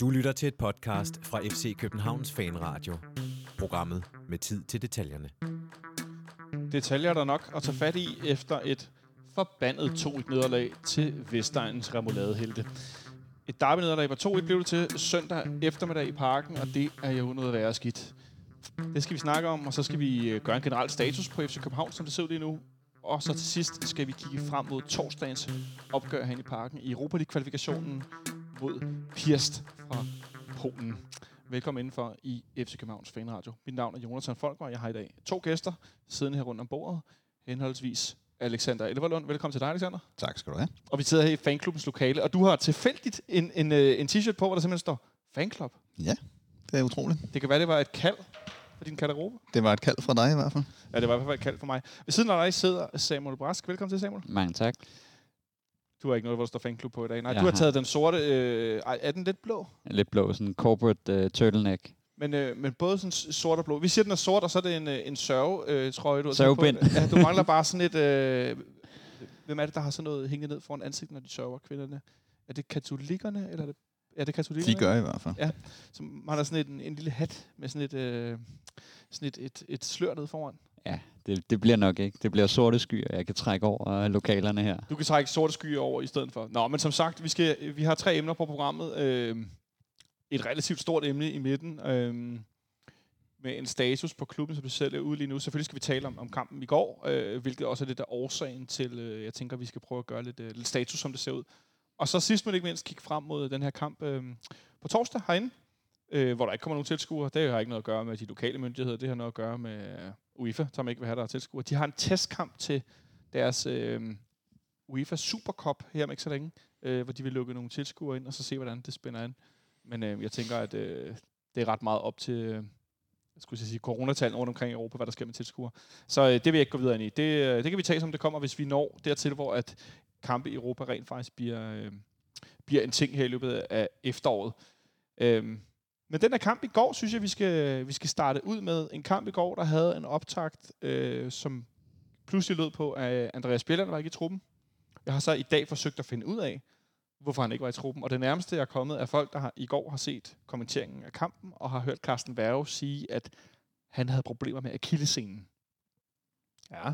Du lytter til et podcast fra FC Københavns Fanradio. Programmet med tid til detaljerne. Detaljer der nok at tage fat i efter et forbandet 2-1 nederlag til Vestegnens remouladehelte. Et derby-nederlag på 2-1 blev det til søndag eftermiddag i Parken, og det er jo noget værre skidt. Det skal vi snakke om, og så skal vi gøre en generel status på FC København, som det ser ud lige nu. Og så til sidst skal vi kigge frem mod torsdagens opgør herinde i Parken i Europa League-kvalifikationen mod Piast fra Polen. Velkommen indenfor i FC Københavns Fanradio. Mit navn er Jonas Wind, og jeg har i dag to gæster siddende her rundt om bordet. Henholdsvis Alexander Elverlund. Velkommen til dig, Alexander. Tak skal du have. Og vi sidder her i fanklubbens lokale, og du har tilfældigt en t-shirt på, hvor der simpelthen står fanklub. Ja, det er utroligt. Det kan være, det var et kald fra din garderobe. Det var et kald fra dig i hvert fald. Ja, det var i hvert fald et kald fra mig. Ved siden af dig sidder Samuel Brask. Velkommen til, Samuel. Mange tak. Du har ikke noget, hvor der står fanklub på i dag. Nej, jeg du har taget den sorte. Er den lidt blå? Lidt blå, sådan en corporate turtleneck. Men både sådan sort og blå. Vi siger, den er sort, og så er det en sørgetrøje, du har taget på. Ja, du mangler bare sådan et... hvem er det, der har sådan noget hængende ned foran ansigtet, når de sørger, kvinderne? Er det katolikkerne, eller er det... Ja, det er katolikkerne. De gør i hvert fald. Ja, så man har sådan en lille hat med sådan et slør ned foran. Ja, det bliver nok ikke. Det bliver sorte skyer, jeg kan trække over lokalerne her. Du kan trække sorte skyer over i stedet for. Nå, men som sagt, vi har tre emner på programmet. Et relativt stort emne i midten, med en status på klubben, som vi selv er ude lige nu. Selvfølgelig skal vi tale om kampen i går, hvilket også er lidt af årsagen til, jeg tænker, vi skal prøve at gøre lidt status, som det ser ud. Og så sidst men ikke mindst kigge frem mod den her kamp på torsdag herinde, hvor der ikke kommer nogen tilskuere. Det har ikke noget at gøre med de lokale myndigheder, det har noget at gøre med UEFA, som ikke vil have der tilskuere. De har en testkamp til deres UEFA Supercup her om ikke så længe, hvor de vil lukke nogle tilskuere ind og så se, hvordan det spænder an. Men jeg tænker, at det er ret meget op til coronatallene rundt omkring i Europa, hvad der sker med tilskuere. Så det vil jeg ikke gå videre ind i. Det kan vi tage, som det kommer, hvis vi når dertil, hvor at kampe i Europa rent faktisk bliver en ting her i løbet af efteråret. Men den her kamp i går, synes jeg, vi skal starte ud med. En kamp i går, der havde en optakt, som pludselig lød på, at Andreas Bjelland var ikke i truppen. Jeg har så i dag forsøgt at finde ud af, hvorfor han ikke var i truppen. Og det nærmeste, jeg er kommet, er folk, der i går har set kommenteringen af kampen, og har hørt Carsten Werge sige, at han havde problemer med akillessenen. Ja.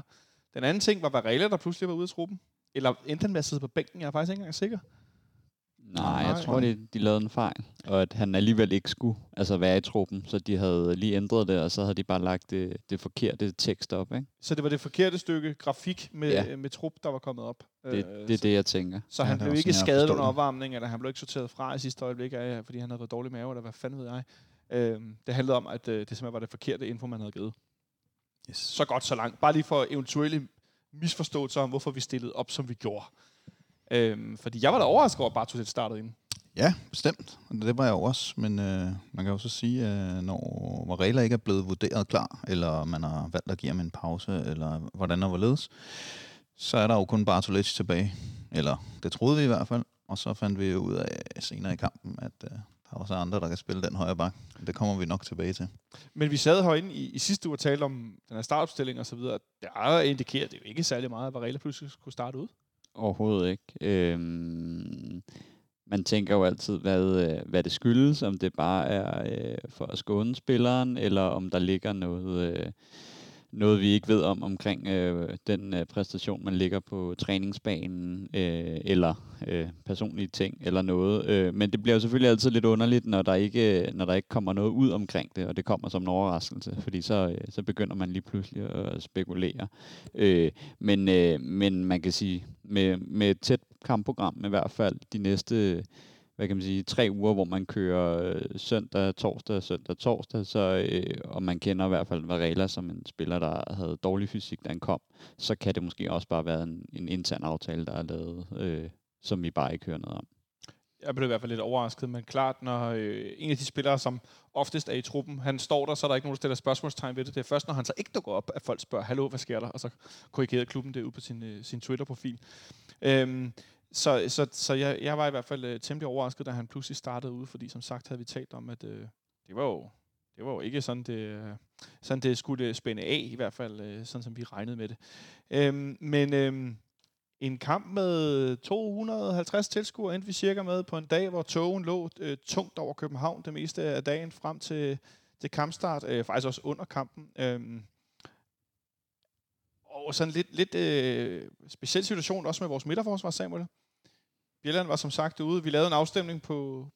Den anden ting var Varela, der pludselig var ude af truppen. Eller endte han med at sidde på bænken? Jeg er faktisk ikke engang sikker. Nej, jeg tror, de lavede en fejl. Og at han alligevel ikke skulle være i truppen. Så de havde lige ændret det, og så havde de bare lagt det forkerte tekst op. Ikke? Så det var det forkerte stykke grafik med trup, der var kommet op. Det er det, jeg tænker. Så han blev ikke skadet under opvarmning, eller han blev ikke sorteret fra i sidste øjeblik, fordi han havde været dårlig mave, eller hvad fanden ved jeg. Det handlede om, at det simpelthen var det forkerte info, man havde givet. Yes. Så godt, så langt. Bare lige for eventuelle misforståelse om, hvorfor vi stillede op, som vi gjorde. Fordi jeg var da overrasket over, at Bartoset startede ind. Ja, bestemt. Det var jeg også. Men man kan jo så sige, at når Varela ikke er blevet vurderet klar, eller man har valgt at give ham en pause, eller hvordan der var ledes, så er der jo kun Bartoset tilbage. Eller det troede vi i hvert fald. Og så fandt vi ud af senere i kampen, at der var så andre, der kan spille den højre bak. Det kommer vi nok tilbage til. Men vi sad herinde i sidste uge og talte om den her startopstilling og så videre. Der indikerer det jo ikke særlig meget, at Varela pludselig skulle starte ud. Overhovedet ikke. Man tænker jo altid, hvad det skyldes. Om det bare er for at skåne spilleren, eller om der ligger noget vi ikke ved omkring den præstation, man ligger på træningsbanen, eller personlige ting, eller noget. Men det bliver jo selvfølgelig altid lidt underligt, når der ikke kommer noget ud omkring det, og det kommer som en overraskelse, fordi så begynder man lige pludselig at spekulere. Men man kan sige, med et tæt kampprogram i hvert fald de næste... Hvad kan man sige, 3 uger, hvor man kører søndag, torsdag, så, og man kender i hvert fald Varela som en spiller, der havde dårlig fysik, da han kom, så kan det måske også bare være en intern aftale, der er lavet, som vi bare ikke hører noget om. Jeg blev i hvert fald lidt overrasket, men klart, når en af de spillere, som oftest er i truppen, han står der, så er der ikke nogen, der stiller spørgsmålstegn ved det. Det er først, når han så ikke dukker op, at folk spørger, hallo, hvad sker der? Og så korrigerer klubben det ud på sin Twitter-profil. Så jeg var i hvert fald temmelig overrasket, da han pludselig startede ude, fordi som sagt havde vi talt om, at det var jo ikke sådan det skulle spænde af, i hvert fald sådan som vi regnede med det. Men En kamp med 250 tilskuere endte vi cirka med på en dag, hvor togen lå tungt over København det meste af dagen frem til kampstart, faktisk også under kampen. Og sådan en lidt speciel situation også med vores midterforsvar, Samuel. Bjelland var som sagt ude. Vi lavede en afstemning på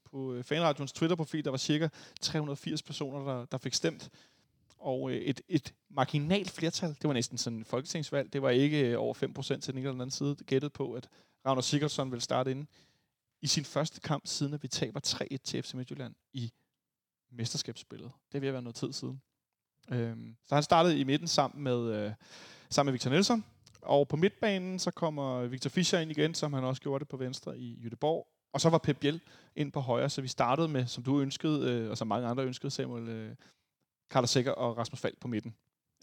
Fanradions Twitter-profil. Der var cirka 380 personer, der fik stemt. Og et marginalt flertal, det var næsten sådan et folketingsvalg, det var ikke over 5% til den ene eller anden side, gættet på, at Ragnar Sigurðsson ville starte inde i sin første kamp, siden at vi taber 3-1 til FC Midtjylland i mesterskabsspillet. Det vil have været noget tid siden. Så han startede i midten sammen med Victor Nelsson, og på midtbanen så kommer Victor Fischer ind igen, som han også gjorde det på venstre i Jødeborg. Og så var Pep Biel ind på højre, så vi startede med, som du ønskede, og som mange andre ønskede, Samuel, Carlos Zeca og Rasmus Falk på midten.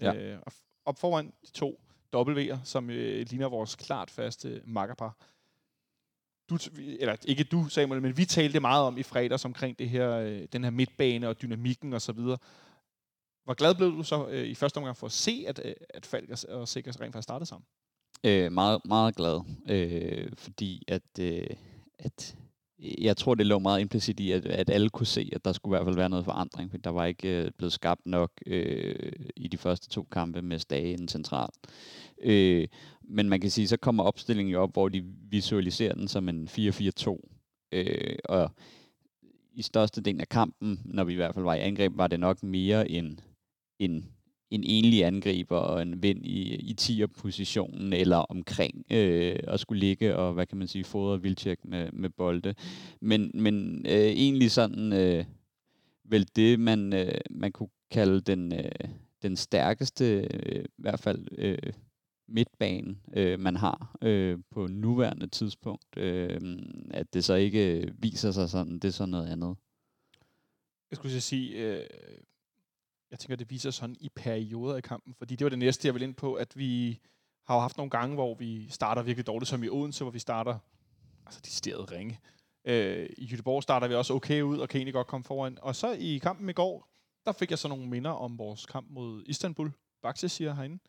Ja. Op foran de to W'er, som ligner vores klart faste makkerpar. Eller ikke du, Samuel, men vi talte meget om i fredags omkring det her, den her midtbane og dynamikken osv. Hvor glad blev du så i første omgang for at se, at Falk og Zeca rent faktisk startede sammen? Meget, meget glad, fordi at jeg tror, det lå meget implicit i, at alle kunne se, at der skulle i hvert fald være noget forandring, for der var ikke blevet skabt nok i de første to kampe med Stagen centralt. Men man kan sige, så kommer opstillingen op, hvor de visualiserer den som en 4-4-2. Og i største del af kampen, når vi i hvert fald var i angreb, var det nok mere en enlig angriber og en vind i tierpositionen eller omkring og skulle ligge og, hvad kan man sige, fodre Wilczek med bolde. Men egentlig sådan vel det, man kunne kalde den stærkeste, i hvert fald midtbane, man har på nuværende tidspunkt. At det så ikke viser sig sådan, det er så noget andet. Jeg skulle sige... Jeg tænker, det viser sådan i perioder i kampen, fordi det var det næste, jeg ville ind på, at vi har haft nogle gange, hvor vi starter virkelig dårligt, som i Odense, hvor vi starter, altså de stærede ringe. I Göteborg starter vi også okay ud, og kan egentlig godt komme foran. Og så i kampen i går, der fik jeg så nogle minder om vores kamp mod Istanbul. Bakse siger herinde,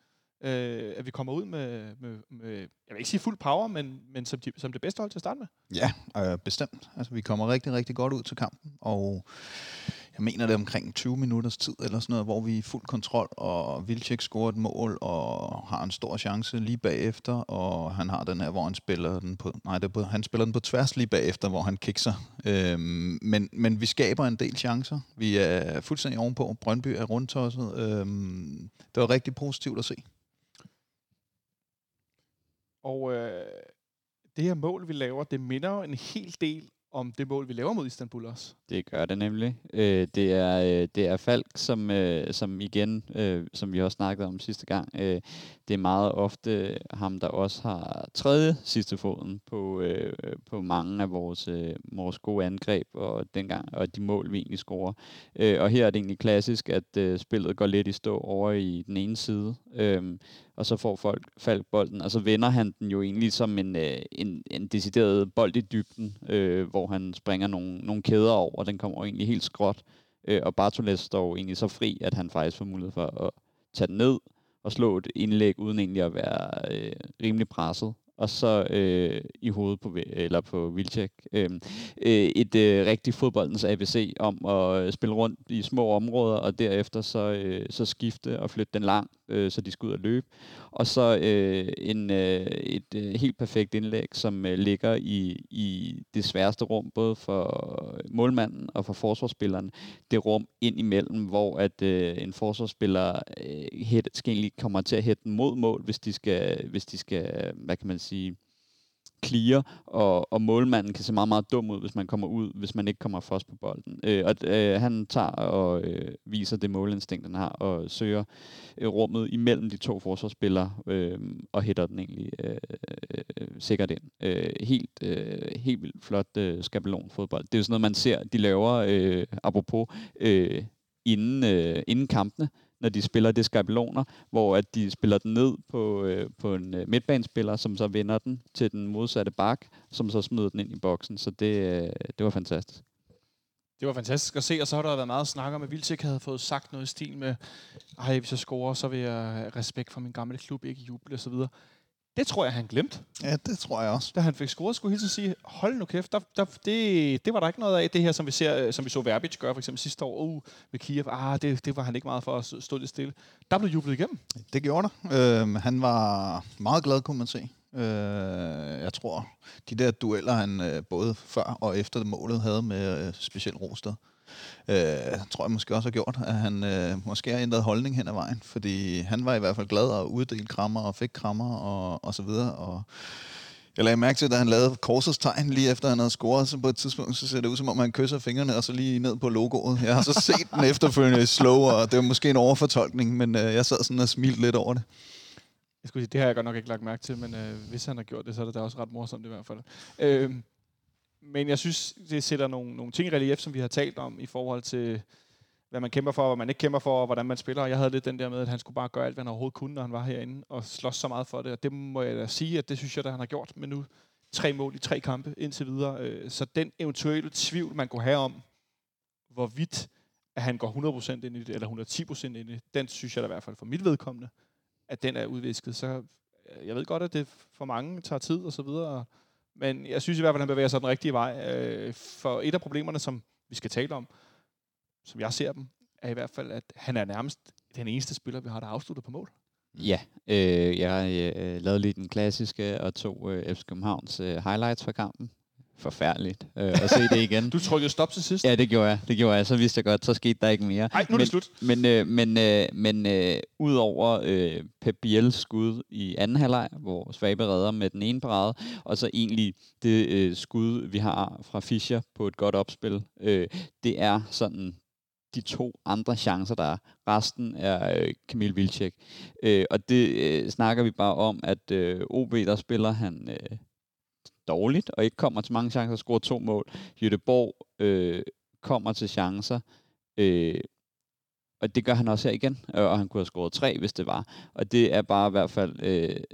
at vi kommer ud med jeg vil ikke sige fuld power, men som det bedste hold til at starte med. Ja, bestemt. Altså, vi kommer rigtig, rigtig godt ud til kampen, og... Jeg mener, det er omkring 20 minutters tid, eller sådan noget, hvor vi er i fuld kontrol, og Wilczek scorer et mål, og har en stor chance lige bagefter, og han har den her, hvor han spiller den på... Nej, han spiller den på tværs lige bagefter, hvor han kikser. Men vi skaber en del chancer. Vi er fuldstændig ovenpå. Brøndby er rundtosset. Det var rigtig positivt at se. Og det her mål, vi laver, det minder jo en hel del om det mål, vi laver mod Istanbul også. Det gør det nemlig. Det er Falk, som igen, som vi også snakkede om sidste gang, det er meget ofte ham, der også har tredje sidste foden på mange af vores gode angreb og de mål, vi egentlig scorer. Og her er det egentlig klassisk, at spillet går lidt i stå over i den ene side, og så får Falk bolden, og så vender han den jo egentlig som en decideret bold i dybden, hvor han springer nogle kæder over, og den kommer egentlig helt skråt. Og Bartoles står egentlig så fri, at han faktisk får mulighed for at tage den ned og slå et indlæg, uden egentlig at være rimelig presset. Og så i hovedet på Wilczek. Et rigtig fodboldens ABC om at spille rundt i små områder, og derefter så skifte og flytte den langt, så de skal ud og løbe. Og så et helt perfekt indlæg, som ligger i det sværeste rum, både for målmanden og for forsvarsspilleren. Det rum ind imellem, hvor at en forsvarsspiller kommer til at hætte mod mål, hvis de skal, hvad kan man sige, clear, og målmanden kan se meget, meget dum ud, hvis man kommer ud, hvis man ikke kommer først på bolden. Han tager og viser det målinstinkt, han har, og søger rummet imellem de to forsvarsspillere, og hætter den egentlig sikkert ind. Helt vildt flot skabelonfodbold. Det er jo sådan noget, man ser, de laver, apropos, inden kampene, når de spiller det skabeloner, hvor at de spiller den ned på en midtbanespiller, som så vender den til den modsatte bak, som så smider den ind i boksen. Så det var fantastisk. Det var fantastisk at se, og så har der været meget snak om, at Wilczek havde fået sagt noget i stil med, hvis jeg scorer, så vil jeg respekt for min gamle klub, ikke juble, og så videre. Det tror jeg, han glemte. Ja, det tror jeg også. Da han fik scoret, skulle jeg helt sige, hold nu kæft, det var der ikke noget af. Det her, som vi ser, som vi så Verbic gøre for eksempel sidste år med Kiev, det var han ikke meget for at stå lidt stille. Der blev jublet igennem. Det gjorde der. Han var meget glad, kunne man se. Jeg tror, de der dueller, han både før og efter målet havde med specielt Rosted, tror jeg måske også har gjort, at han måske har ændret holdning hen ad vejen, fordi han var i hvert fald glad og uddelte krammer og fik krammer og så videre. Og jeg lagde mærke til, da han lavede korsets tegn lige efter, han havde scoret, så på et tidspunkt, så ser det ud, som om han kysser fingrene, og så lige ned på logoet. Jeg har så set den efterfølgende slow, og det var måske en overfortolkning, men jeg sad sådan og smilte lidt over det. Jeg skulle sige, det har jeg godt nok ikke lagt mærke til, men hvis han har gjort det, så er det da også ret morsomt i hvert fald. Men jeg synes, det sætter nogle ting i relief, som vi har talt om i forhold til, hvad man kæmper for, og hvad man ikke kæmper for, og hvordan man spiller. Jeg havde lidt den der med, at han skulle bare gøre alt, hvad han overhovedet kunne, når han var herinde, og slås så meget for det. Og det må jeg da sige, at det synes jeg, da han har gjort. Men nu 3 mål i 3 kampe indtil videre. Så den eventuelle tvivl, man kunne have om, hvorvidt at han går 100% ind i det, eller 110% ind i det, den synes jeg da i hvert fald for mit vedkommende, at den er udvisket. Så jeg ved godt, at det for mange tager tid og så videre. Men jeg synes i hvert fald, at han bevæger sig den rigtige vej. For et af problemerne, som vi skal tale om, som jeg ser dem, er i hvert fald, at han er nærmest den eneste spiller, vi har, der afslutter på mål. Ja, jeg lavede lige den klassiske og tog FC Københavns highlights fra kampen. Forfærdeligt at se det igen. Du trykkede stop til sidst? Ja, det gjorde jeg. Så vidste jeg godt, så skete der ikke mere. Nej, nu er det slut. Men udover Pep Biels skud i anden halvleg, hvor Schwäbe redder med den ene parade, og så egentlig det skud, vi har fra Fischer på et godt opspil, det er sådan de 2 andre chancer, der er. Resten er Kamil Wilczek. Og det snakker vi bare om, at OB, der spiller han... dårligt, og ikke kommer til mange chancer og scorer 2 mål. Jødeborg kommer til chancer, og det gør han også her igen, og han kunne have scoret 3, hvis det var. Og det er bare i hvert fald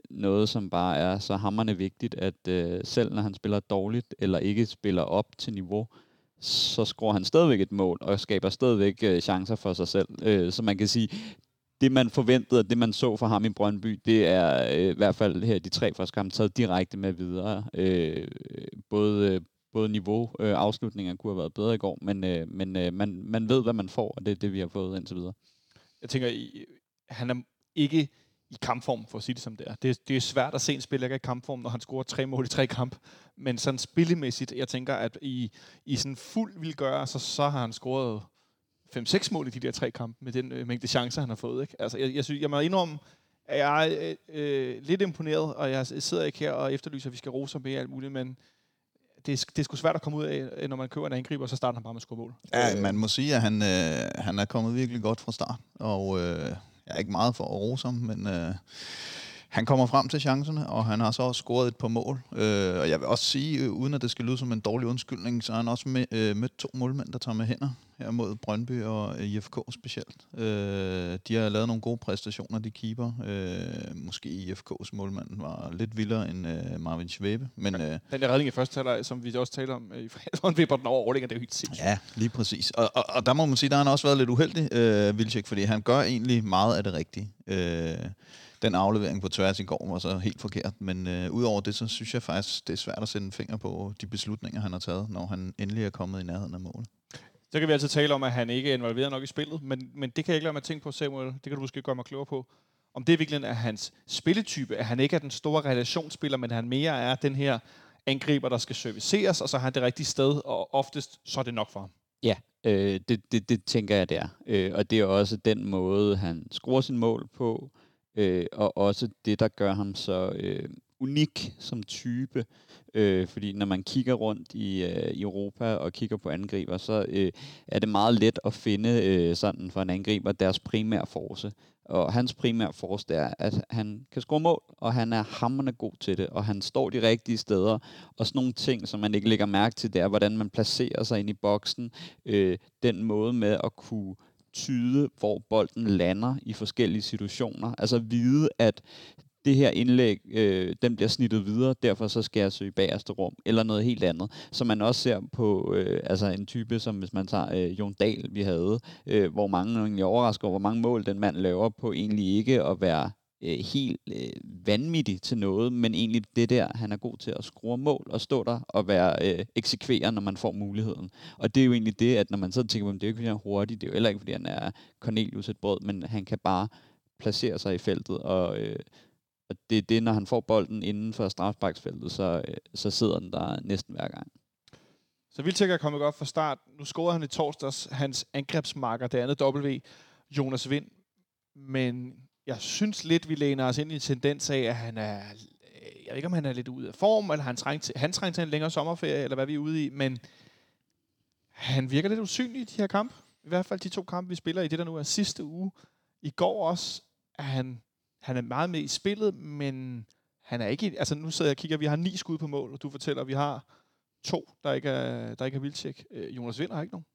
noget, som bare er så hamrende vigtigt, at selv når han spiller dårligt, eller ikke spiller op til niveau, så scorer han stadigvæk et mål, og skaber stadigvæk chancer for sig selv. Så man kan sige, det man forventede, og det man så fra ham i Brøndby, det er i hvert fald her de 3 første kampe taget direkte med videre. Både niveau, afslutninger kunne have været bedre i går, men man ved, hvad man får, og det er det, vi har fået indtil videre. Jeg tænker, han er ikke i kampform, for at sige det som det er. Det er svært at se en spiller ikke i kampform, når han scorer 3 mål i 3 kampe. Men sådan spillemæssigt, jeg tænker, at i sådan fuld vil gøre, så har han scoret 5-6 mål i de der 3 kampe, med den mængde chancer, han har fået. Ikke? Altså, jeg må indrømme, at jeg er lidt imponeret, og jeg sidder ikke her og efterlyser, at vi skal rose med alt muligt, men det er sgu svært at komme ud af, når man køber en angriber, og så starter han bare med at score mål. Ja, man må sige, at han er kommet virkelig godt fra start, og jeg er ikke meget for at rose ham, men... Han kommer frem til chancerne, og han har så også scoret et par mål. Og jeg vil også sige, uden at det skal lyde som en dårlig undskyldning, så har han også mødt 2 målmænd, der tager med hænder her mod Brøndby og IFK specielt. De har lavet nogle gode præstationer, de keeper. Måske IFK's målmand var lidt vildere end Marvin Schwäbe. Men, ja, den der redning i første halvleg, som vi også taler om i fredags, han vipper den over overlægger, det er jo helt sindssygt. Ja, lige præcis. Og der må man sige, der har han også været lidt uheldig, Wilczek, fordi han gør egentlig meget af det rigtige. Den aflevering på tværs i går var så helt forkert, men udover det, så synes jeg faktisk, det er svært at sætte en finger på de beslutninger, han har taget, når han endelig er kommet i nærheden af målet. Så kan vi altid tale om, at han ikke er involveret nok i spillet, men det kan jeg ikke lade mig tænke på, Samuel. Det kan du måske gøre mig klogere på. Om det virkelig er hans spilletype, at han ikke er den store relationsspiller, men han mere er den her angriber, der skal serviceres, og så har han det rigtige sted, og oftest så er det nok for ham. Ja, det tænker jeg, det er. Og det er også den måde, han scorer sin mål på, og også det, der gør ham så unik som type. Fordi når man kigger rundt i Europa og kigger på angriber, så er det meget let at finde sådan for en angriber deres primære force. Og hans primære force, det er, at han kan score mål, og han er hamrende god til det, og han står de rigtige steder. Og sådan nogle ting, som man ikke lægger mærke til, det er, hvordan man placerer sig ind i boksen. Den måde med at kunne tyde, hvor bolden lander i forskellige situationer. Altså vide, at det her indlæg, den bliver snittet videre, derfor så skal jeg søge bagerste rum, eller noget helt andet. Så man også ser på altså en type, som hvis man tager Jon Dahl, vi havde, hvor mange egentlig overrasker, hvor mange mål den mand laver på egentlig ikke at være helt vanvittig til noget, men egentlig det der, han er god til at skrue mål og stå der og være eksekverer, når man får muligheden. Og det er jo egentlig det, at når man så tænker, det er jo ikke, fordi han er hurtig, det er jo heller ikke, fordi han er Cornelius et brød, men han kan bare placere sig i feltet, og det er det, når han får bolden inden for strafsparksfeltet, så sidder den der næsten hver gang. Så Wilczek er kommet godt fra start. Nu scorede han i torsdags hans angrebsmarker, det andet W, Jonas Wind, men jeg synes lidt, vi læner os ind i en tendens af, at han er, jeg ved ikke, om han er lidt ude af form, eller han trænger til en længere sommerferie, eller hvad vi er ude i, men han virker lidt usynlig i de her kampe. I hvert fald de to kampe, vi spiller i det, der nu er sidste uge. I går også, at han er meget med i spillet, men han er ikke, altså nu sidder jeg og kigger, vi har 9 skud på mål, og du fortæller, at vi har 2, der ikke er Wilczek. Jonas Wind har ikke nogen.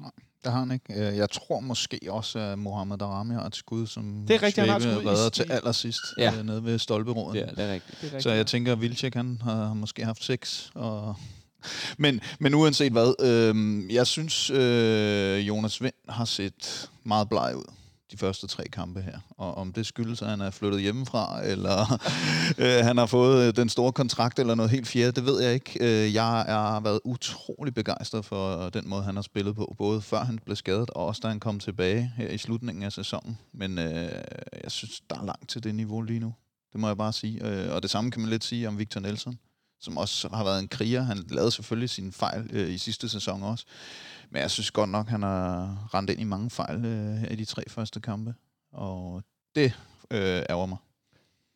Nej, det har han ikke. Jeg tror måske også, at Mohamed Darami har et skud, som Schwäbe redder til allersidst nede ved stolperåden. Ja, det er rigtigt. Så jeg tænker, at Wilczek, han har måske haft 6. Men uanset hvad, jeg synes, Jonas Wind har set meget bleg ud de første 3 kampe her. Og om det skyldes, at han er flyttet hjemmefra, eller han har fået den store kontrakt, eller noget helt fjerde, det ved jeg ikke. Jeg har været utrolig begejstret for den måde, han har spillet på, både før han blev skadet, og også da han kom tilbage her i slutningen af sæsonen. Men jeg synes, der er langt til det niveau lige nu. Det må jeg bare sige. Og det samme kan man lidt sige om Victor Nelsson, som også har været en kriger. Han lavede selvfølgelig sine fejl i sidste sæson også. Men jeg synes godt nok, han har rendt ind i mange fejl her i de 3 første kampe. Og det ærger mig.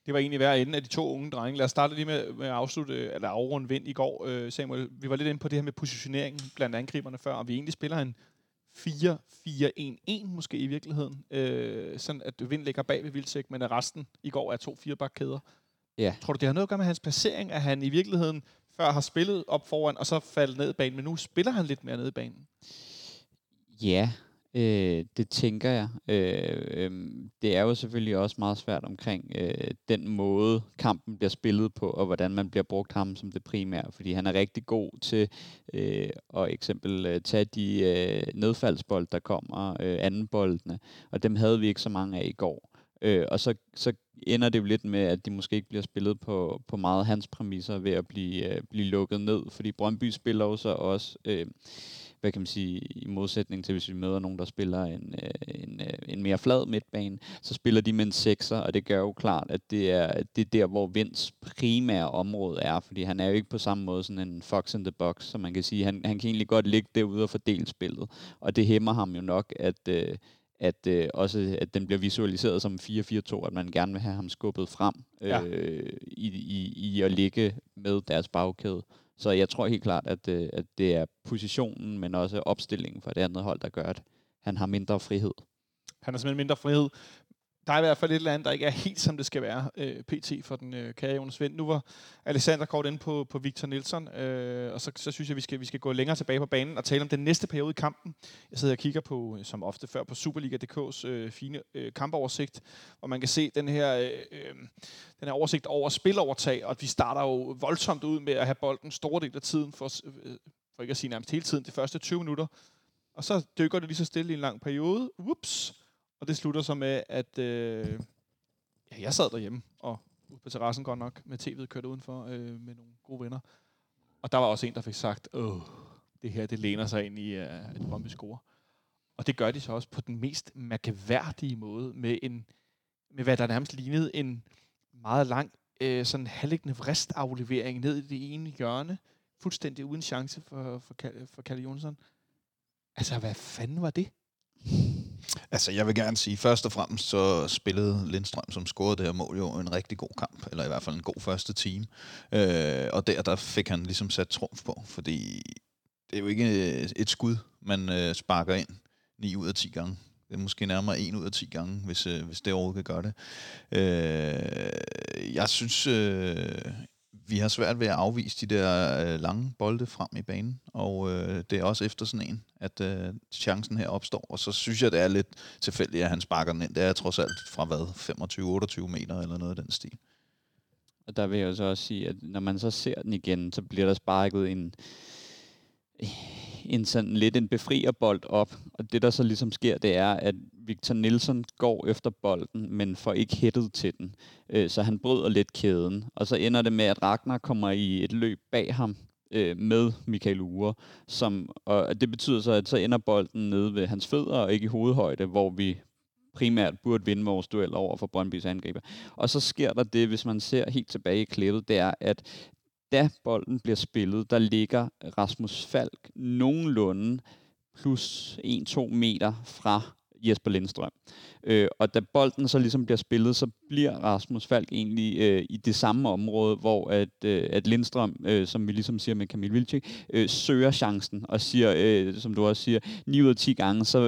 Det var egentlig hver ende af de 2 unge drenge. Lad os starte lige med at afrunde Wind i går. Samuel, vi var lidt inde på det her med positioneringen blandt angriberne før, og vi egentlig spiller en 4-4-1-1 måske i virkeligheden. Sådan at Wind ligger bag ved Wilczek, men at resten i går er 2 4-bakkæder. Ja. Tror du, det har noget at gøre med hans placering, at han i virkeligheden før har spillet op foran, og så faldet ned i banen, men nu spiller han lidt mere ned i banen? Ja, det tænker jeg. Det er jo selvfølgelig også meget svært omkring den måde, kampen bliver spillet på, og hvordan man bliver brugt ham som det primære, fordi han er rigtig god til at eksempel tage de nedfaldsbold, der kommer, andenboldene, og dem havde vi ikke så mange af i går. Og så ender det jo lidt med, at de måske ikke bliver spillet på meget hans præmisser ved at blive lukket ned. Fordi Brøndby spiller jo så også, hvad kan man sige, i modsætning til, hvis vi møder nogen, der spiller en mere flad midtbane, så spiller de med en 6'er, og det gør jo klart, at det er der, hvor Winds primære område er. Fordi han er jo ikke på samme måde sådan en fox in the box, så man kan sige, han kan egentlig godt ligge derude og fordele spillet. Og det hæmmer ham jo nok, at den bliver visualiseret som 4-4-2, at man gerne vil have ham skubbet frem i at ligge med deres bagkæde. Så jeg tror helt klart, at det er positionen, men også opstillingen for det andet hold, der gør, at han har mindre frihed. Han har simpelthen mindre frihed. Der er i hvert fald et eller andet, der ikke er helt, som det skal være, pt. For den kære Jonas Wind. Nu var Alexander kort inde på Victor Nelsson, og så synes jeg, vi skal gå længere tilbage på banen og tale om den næste periode i kampen. Jeg sidder og kigger på, som ofte før, på Superliga.dk's fine kampoversigt, hvor man kan se den her oversigt over spilovertag, og vi starter jo voldsomt ud med at have bolden store del af tiden, for ikke at sige nærmest hele tiden, de første 20 minutter. Og så dykker det lige så stille i en lang periode. Ups! Og det slutter så med, at jeg sad derhjemme og ude på terrassen godt nok med tv'et kørt udenfor med nogle gode venner. Og der var også en, der fik sagt, det her det læner sig ind i et Brøndby score. Og det gør de så også på den mest mærkværdige måde med hvad der nærmest lignede en meget lang sådan halvliggende vristaflevering ned i det ene hjørne, fuldstændig uden chance for Kalle Johnsson. Altså hvad fanden var det? Altså, jeg vil gerne sige, først og fremmest så spillede Lindstrøm, som scorede det her mål, jo en rigtig god kamp, eller i hvert fald en god første time. Og der fik han ligesom sat trumf på, fordi det er jo ikke et skud, man sparker ind 9 ud af 10 gange. Det er måske nærmere 1 ud af 10 gange, hvis det overhovedet kan gøre det. Jeg synes, vi har svært ved at afvise de der lange bolde frem i banen, og det er også efter sådan en, at chancen her opstår, og så synes jeg, det er lidt tilfældigt, at han sparker den ind. Det er trods alt fra 25-28 meter eller noget af den stil. Og der vil jeg jo så også sige, at når man så ser den igen, så bliver der sparket en en sådan lidt en befrierbold op, og det der så ligesom sker, det er, at Victor Nelsson går efter bolden, men får ikke hættet til den, så han bryder lidt kæden, og så ender det med, at Ragnar kommer i et løb bag ham med Mikael Uhre, som, og det betyder så, at så ender bolden nede ved hans fødder, og ikke i hovedhøjde, hvor vi primært burde vinde vores duel over for Brøndbys angriber. Og så sker der det, hvis man ser helt tilbage i klippet, det er, at da bolden bliver spillet, der ligger Rasmus Falk nogenlunde plus 1-2 meter fra Jesper Lindstrøm. Og da bolden så ligesom bliver spillet, så bliver Rasmus Falk egentlig i det samme område, hvor at Lindstrøm, som vi ligesom siger med Kamil Wilczek, søger chancen og siger, som du også siger, 9 ud af 10 gange, så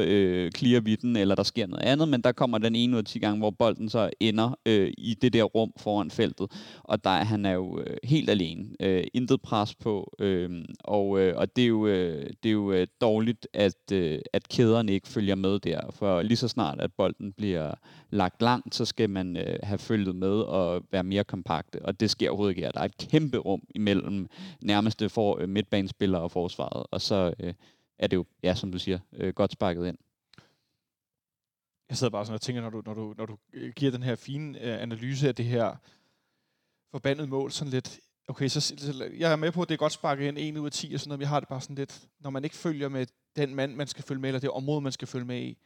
clear vi den, eller der sker noget andet, men der kommer den ene ud af 10 gange, hvor bolden så ender i det der rum foran feltet, og der han er jo helt alene. Intet pres på, og det er jo dårligt, at kæderne ikke følger med der, for lige så snart, at bolden bliver lagt langt, så skal man have følget med og være mere kompakte, og det sker overhovedet ikke. Der er et kæmpe rum imellem nærmeste midtbanespillere og forsvaret, og så er det jo, ja, som du siger, godt sparket ind. Jeg sidder bare sådan og tænker, når du giver den her fine analyse af det her forbandede mål, sådan lidt, okay, så jeg er med på, at det er godt sparket ind, 1 ud af 10 og sådan noget, men jeg har det bare sådan lidt, når man ikke følger med den mand, man skal følge med, eller det område, man skal følge med i,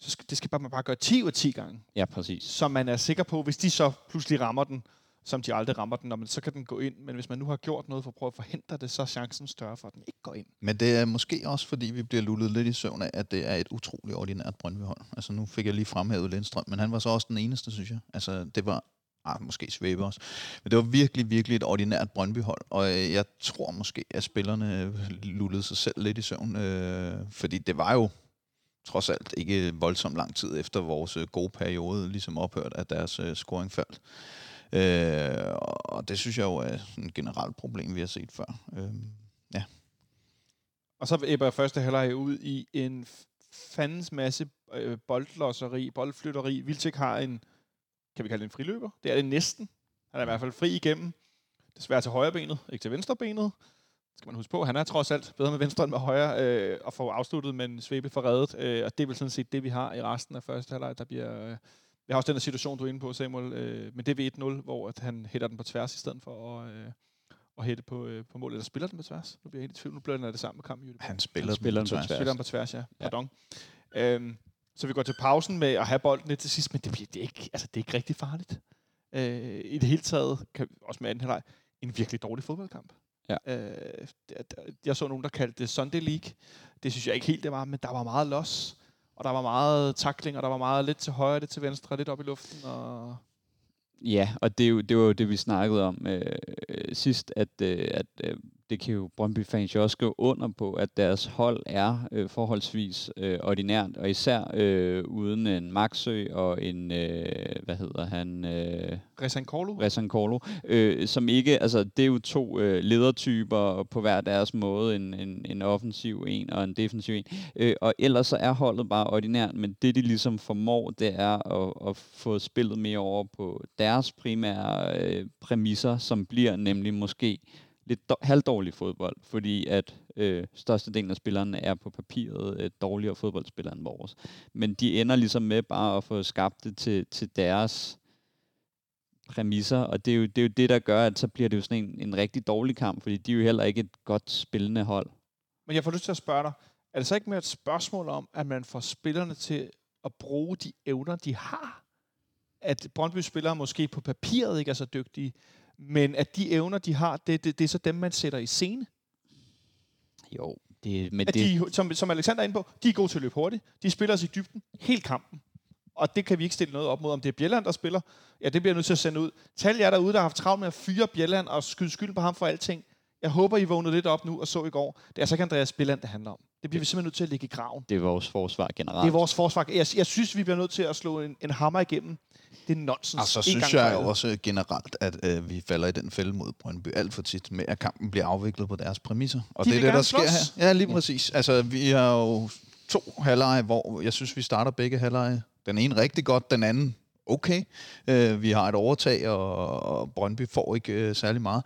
så man bare gøre 10 ud af 10 gange. Ja, præcis. Så man er sikker på, hvis de så pludselig rammer den, som de aldrig rammer den, så kan den gå ind. Men hvis man nu har gjort noget for at prøve at forhindre det, så er chancen større for, at den ikke går ind. Men det er måske også, fordi vi bliver lullet lidt i søvn af, at det er et utroligt ordinært Brøndbyhold. Altså nu fik jeg lige fremhævet Lindstrøm, men han var så også den eneste, synes jeg. Altså det var, måske Schwäbe også. Men det var virkelig, virkelig et ordinært Brøndbyhold. Og jeg tror måske, at spillerne lullede sig selv lidt i søvn. Fordi det var jo trods alt ikke voldsomt lang tid efter vores gode periode, ligesom ophørt, at deres scoring faldt. Og det synes jeg jo er sådan et generelt problem, vi har set før. Ja. Og så æbber første halvleg ud i en fandens masse boldflytteri. Wilczek har en, kan vi kalde det en friløber? Det er det næsten. Han er i hvert fald fri igennem. Desværre til højre benet, ikke til venstre benet. Skal man huske på, han er trods alt bedre med venstre end med højre, og får afsluttet, men Schwäbe får reddet, og det er vel sådan set det, vi har i resten af første halvleg, der bliver, vi har også den der situation, du er inde på, Samuel, men det er ved 1-0, hvor at han hætter den på tværs, i stedet for at hætte på mål, eller spiller den på tværs, nu bliver jeg helt i tvivl, nu bliver den af det samme med kamp i Jødeborg. Han spiller den på tværs, ja. Pardon. Så vi går til pausen med at have bolden lidt til sidst, men det er ikke rigtig farligt. I det hele taget, også med anden halvleg, en virkelig dårlig fodboldkamp. Ja. Jeg så nogen, der kaldte det Sunday League. Det synes jeg ikke helt, det var, men der var meget loss, og der var meget tackling, og der var meget lidt til højre, lidt til venstre, lidt op i luften. Og ja, og det var jo det, vi snakkede om sidst, at det kan jo Brøndby-fans jo også gå under på, at deres hold er forholdsvis ordinært, og især uden en Maxø og en, Rezan Korlu, som ikke, altså det er jo to ledertyper på hver deres måde, en offensiv en og en defensiv en, og ellers så er holdet bare ordinært, men det de ligesom formår, det er at få spillet mere over på deres primære præmisser, som bliver nemlig måske lidt halvdårlig fodbold, fordi at størstedelen af spillerne er på papiret dårligere fodboldspillere end vores. Men de ender ligesom med bare at få skabt det til deres præmisser, og det er jo det, der gør, at så bliver det jo sådan en rigtig dårlig kamp, fordi de er jo heller ikke et godt spillende hold. Men jeg får lyst til at spørge dig, er det så ikke mere et spørgsmål om, at man får spillerne til at bruge de evner, de har? At Brøndby-spillere måske på papiret ikke er så dygtige, men at de evner, de har, det er så dem, man sætter i scene. Jo, det med det. De, som Alexander er inde på, de er gode til at løbe hurtigt. De spiller os i dybden hele kampen. Og det kan vi ikke stille noget op mod, om det er Bjelland, der spiller. Ja, det bliver nødt til at sende ud. Tal jer derude, der har haft travlt med at fyre Bjelland og skyde skylden på ham for alting. Jeg håber, I vågnede lidt op nu og så i går. Det er altså ikke Andreas Bjelland, det handler om. Det bliver vi simpelthen nødt til at lægge i graven. Det er vores forsvar generelt. Det er vores forsvar. Jeg synes, vi bliver nødt til at slå en hammer igennem. Det er nonsens. Og så synes jeg også generelt, at vi falder i den fælde mod Brøndby alt for tit med, at kampen bliver afviklet på deres præmisser. Og det er det, der sker her. Ja, lige præcis. Altså, vi har jo to halvleje, hvor jeg synes, vi starter begge halvleje. Den ene rigtig godt, den anden okay. Vi har et overtag, og Brøndby får ikke særlig meget.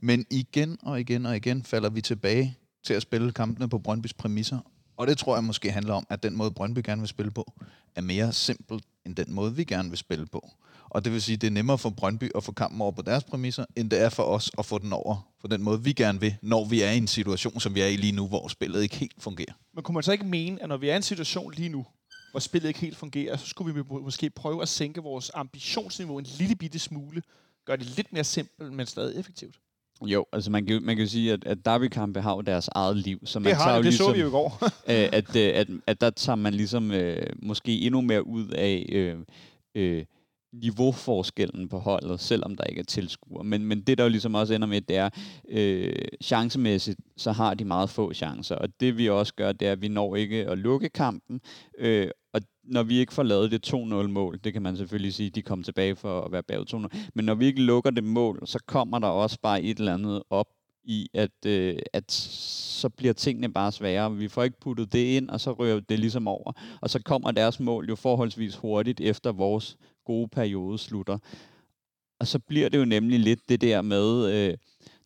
Men igen og igen og igen falder vi tilbage til at spille kampene på Brøndbys præmisser. Og det tror jeg måske handler om, at den måde Brøndby gerne vil spille på, er mere simpelt end den måde, vi gerne vil spille på. Og det vil sige, at det er nemmere for Brøndby at få kampen over på deres præmisser, end det er for os at få den over på den måde, vi gerne vil, når vi er i en situation, som vi er i lige nu, hvor spillet ikke helt fungerer. Men kunne man så ikke mene, at når vi er i en situation lige nu, hvor spillet ikke helt fungerer, så skulle vi måske prøve at sænke vores ambitionsniveau en lille bitte smule, gøre det lidt mere simpelt, men stadig effektivt? Jo, altså man kan jo sige, at derbykampe har jo deres eget liv. Så man det har tager det ligesom, så vi jo i går. at der tager man ligesom måske endnu mere ud af niveauforskellen på holdet, selvom der ikke er tilskuere. Men det, der jo ligesom også ender med, det er, chancemæssigt, så har de meget få chancer. Og det vi også gør, det er, at vi når ikke at lukke kampen. Og når vi ikke får lavet det 2-0-mål, det kan man selvfølgelig sige, de kommer tilbage for at være bagud 2-0, men når vi ikke lukker det mål, så kommer der også bare et eller andet op i, at så bliver tingene bare sværere. Vi får ikke puttet det ind, og så rører det ligesom over. Og så kommer deres mål jo forholdsvis hurtigt efter vores gode periode slutter. Og så bliver det jo nemlig lidt det der med,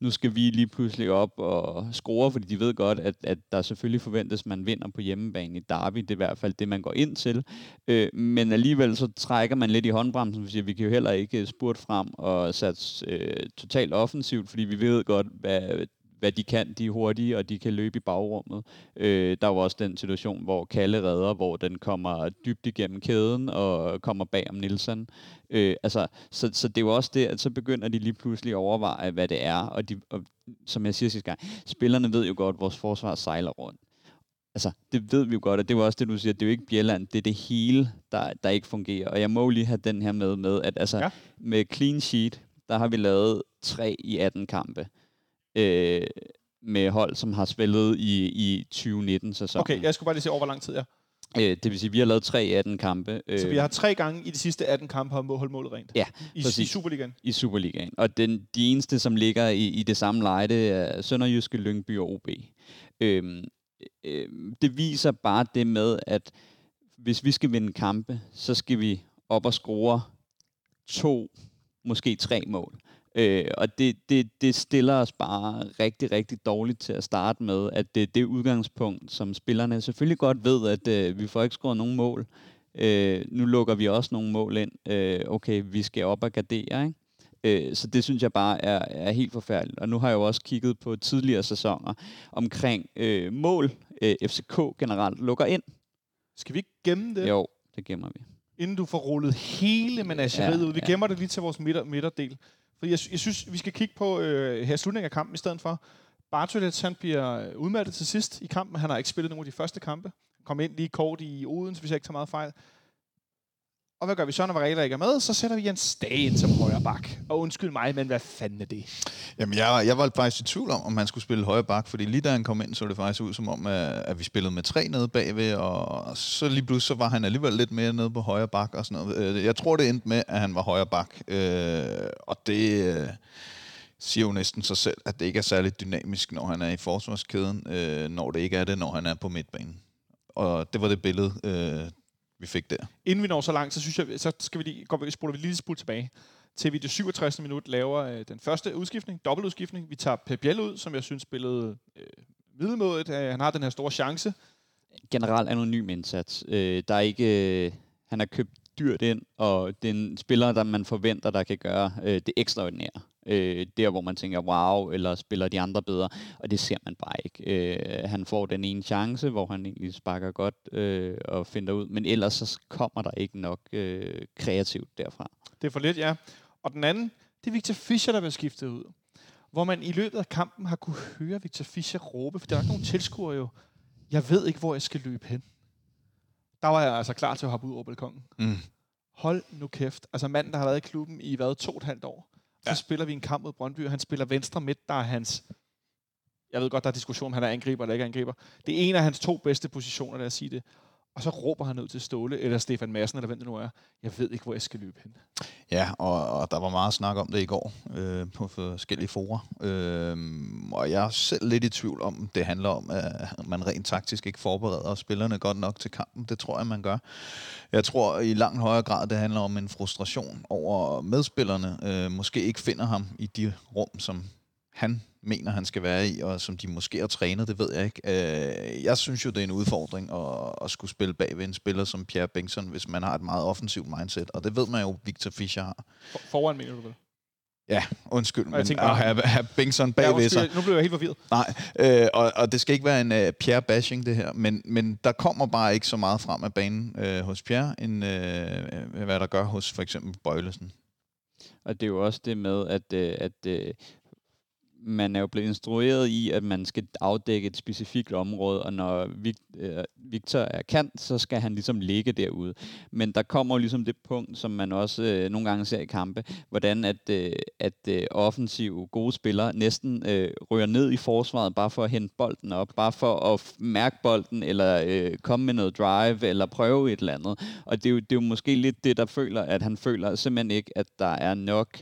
nu skal vi lige pludselig op og score, fordi de ved godt, at der selvfølgelig forventes, at man vinder på hjemmebane i derby. Det er i hvert fald det, man går ind til. Men alligevel så trækker man lidt i håndbremsen, for vi kan jo heller ikke spurte frem og satse totalt offensivt, fordi vi ved godt, hvad de kan. De er hurtige, og de kan løbe i bagrummet. Der var også den situation, hvor Kalle redder, hvor den kommer dybt igennem kæden og kommer bag om Nilsson. Så det er jo også det, at så begynder de lige pludselig at overveje, hvad det er. Og som jeg siger sidste gang, spillerne ved jo godt, at vores forsvar sejler rundt. Altså, det ved vi jo godt, og det var også det, du siger, det er jo ikke Bjelland, det er det hele, der ikke fungerer. Og jeg må lige have den her med at altså, ja. Med clean sheet, der har vi lavet 3 i 18 kampe. Med hold, som har spillet i 2019-sæsonen. Okay, jeg skulle bare lige se over, hvor lang tid jeg er. Det vil sige, at vi har lavet 3 18 kampe. Så vi har 3 gange i de sidste 18 kampe holdt målet rent? Ja. I Superligaen? I Superligaen. Og de eneste, som ligger i det samme leje, det er Sønderjyske, Lyngby og OB. Det viser bare det med, at hvis vi skal vinde kampe, så skal vi op og score 2, måske 3 mål. Og det stiller os bare rigtig, rigtig dårligt til at starte med, at det er det udgangspunkt, som spillerne selvfølgelig godt ved, at vi får ikke scoret nogen mål. Nu lukker vi også nogle mål ind. Okay, vi skal op og gardere, ikke? Så det synes jeg bare er helt forfærdeligt. Og nu har jeg jo også kigget på tidligere sæsoner omkring mål. FCK generelt lukker ind. Skal vi ikke gemme det? Jo, det gemmer vi. Inden du får rullet hele menageriet ud. Vi gemmer det lige til vores midterdel. For jeg synes, vi skal kigge på her slutningen af kampen i stedet for. Bartholdt, han bliver udmattet til sidst i kampen. Han har ikke spillet nogen af de første kampe. Han kom ind lige kort i Odense, hvis jeg ikke tager meget fejl. Og hvad gør vi så, når Varela ikke er med? Så sætter vi Jens Dage ind som højre bak. Og undskyld mig, men hvad fanden er det? Jamen, jeg var faktisk i tvivl om han skulle spille højre bak, fordi lige da han kom ind, så det faktisk ud som om, at vi spillede med 3 nede bagved, og så lige pludselig så var han alligevel lidt mere nede på højre bak og sådan noget. Jeg tror, det endte med, at han var højre bak, og det siger jo næsten sig selv, at det ikke er særlig dynamisk, når han er i forsvarskæden, når det ikke er det, når han er på midtbanen. Og det var det billede, vi fik der. Inden vi når så langt, så synes jeg, så skal vi spoler vi lige tilbage, til vi det 67. minut laver den første udskiftning, dobbeltudskiftning. Vi tager Pep Biel ud, som jeg synes spillede middelmådet. Han har den her store chance. Generelt anonym indsats. Der er ikke, han har købt dyrt ind, og det er en spiller, der man forventer, der kan gøre det ekstraordinære. Der, hvor man tænker, wow, eller spiller de andre bedre, og det ser man bare ikke. Han får den ene chance, hvor han egentlig sparker godt og finder ud, men ellers så kommer der ikke nok kreativt derfra. Det er for lidt, ja. Og den anden, det er Victor Fischer, der bliver skiftet ud. Hvor man i løbet af kampen har kunne høre Victor Fischer råbe, for der er ikke nogen tilskuere jo, jeg ved ikke, hvor jeg skal løbe hen. Der var jeg altså klar til at hoppe ud over balkongen. Mm. Hold nu kæft. Altså manden, der har været i klubben i 2,5 år, så spiller vi en kamp mod Brøndby, og han spiller venstre midt, der er hans... Jeg ved godt, der er diskussion, om han er angriber eller ikke angriber. Det er en af hans 2 bedste positioner, lad os sige det. Og så råber han ud til Ståle, eller Stefan Madsen, eller hvem det nu er. Jeg ved ikke, hvor jeg skal løbe hen. Ja, og der var meget snak om det i går på forskellige forer. Og jeg er selv lidt i tvivl om, det handler om, at man rent taktisk ikke forbereder spillerne godt nok til kampen. Det tror jeg, man gør. Jeg tror i langt højere grad, det handler om en frustration over medspillerne. Måske ikke finder ham i de rum, som han mener, han skal være i, og som de måske har trænet, det ved jeg ikke. Jeg synes jo, det er en udfordring at skulle spille bag ved en spiller som Pierre Bengtsson, hvis man har et meget offensivt mindset, og det ved man jo, Victor Fischer har. Foran mener du vel? Ja, undskyld, men at have Bengtsson bagved sig. Nu blev jeg helt forvirret. Nej, og det skal ikke være en Pierre-bashing, det her, men der kommer bare ikke så meget frem af banen hos Pierre, end hvad der gør hos for eksempel Bøjlesen. Og det er jo også det med, at man er jo blevet instrueret i, at man skal afdække et specifikt område, og når Victor er kant, så skal han ligesom ligge derude. Men der kommer jo ligesom det punkt, som man også nogle gange ser i kampe, hvordan at offensive gode spillere næsten ryger ned i forsvaret, bare for at hente bolden op, bare for at mærke bolden, eller komme med noget drive, eller prøve et eller andet. Og det er jo måske lidt det, der føler, at han føler simpelthen ikke, at der er nok...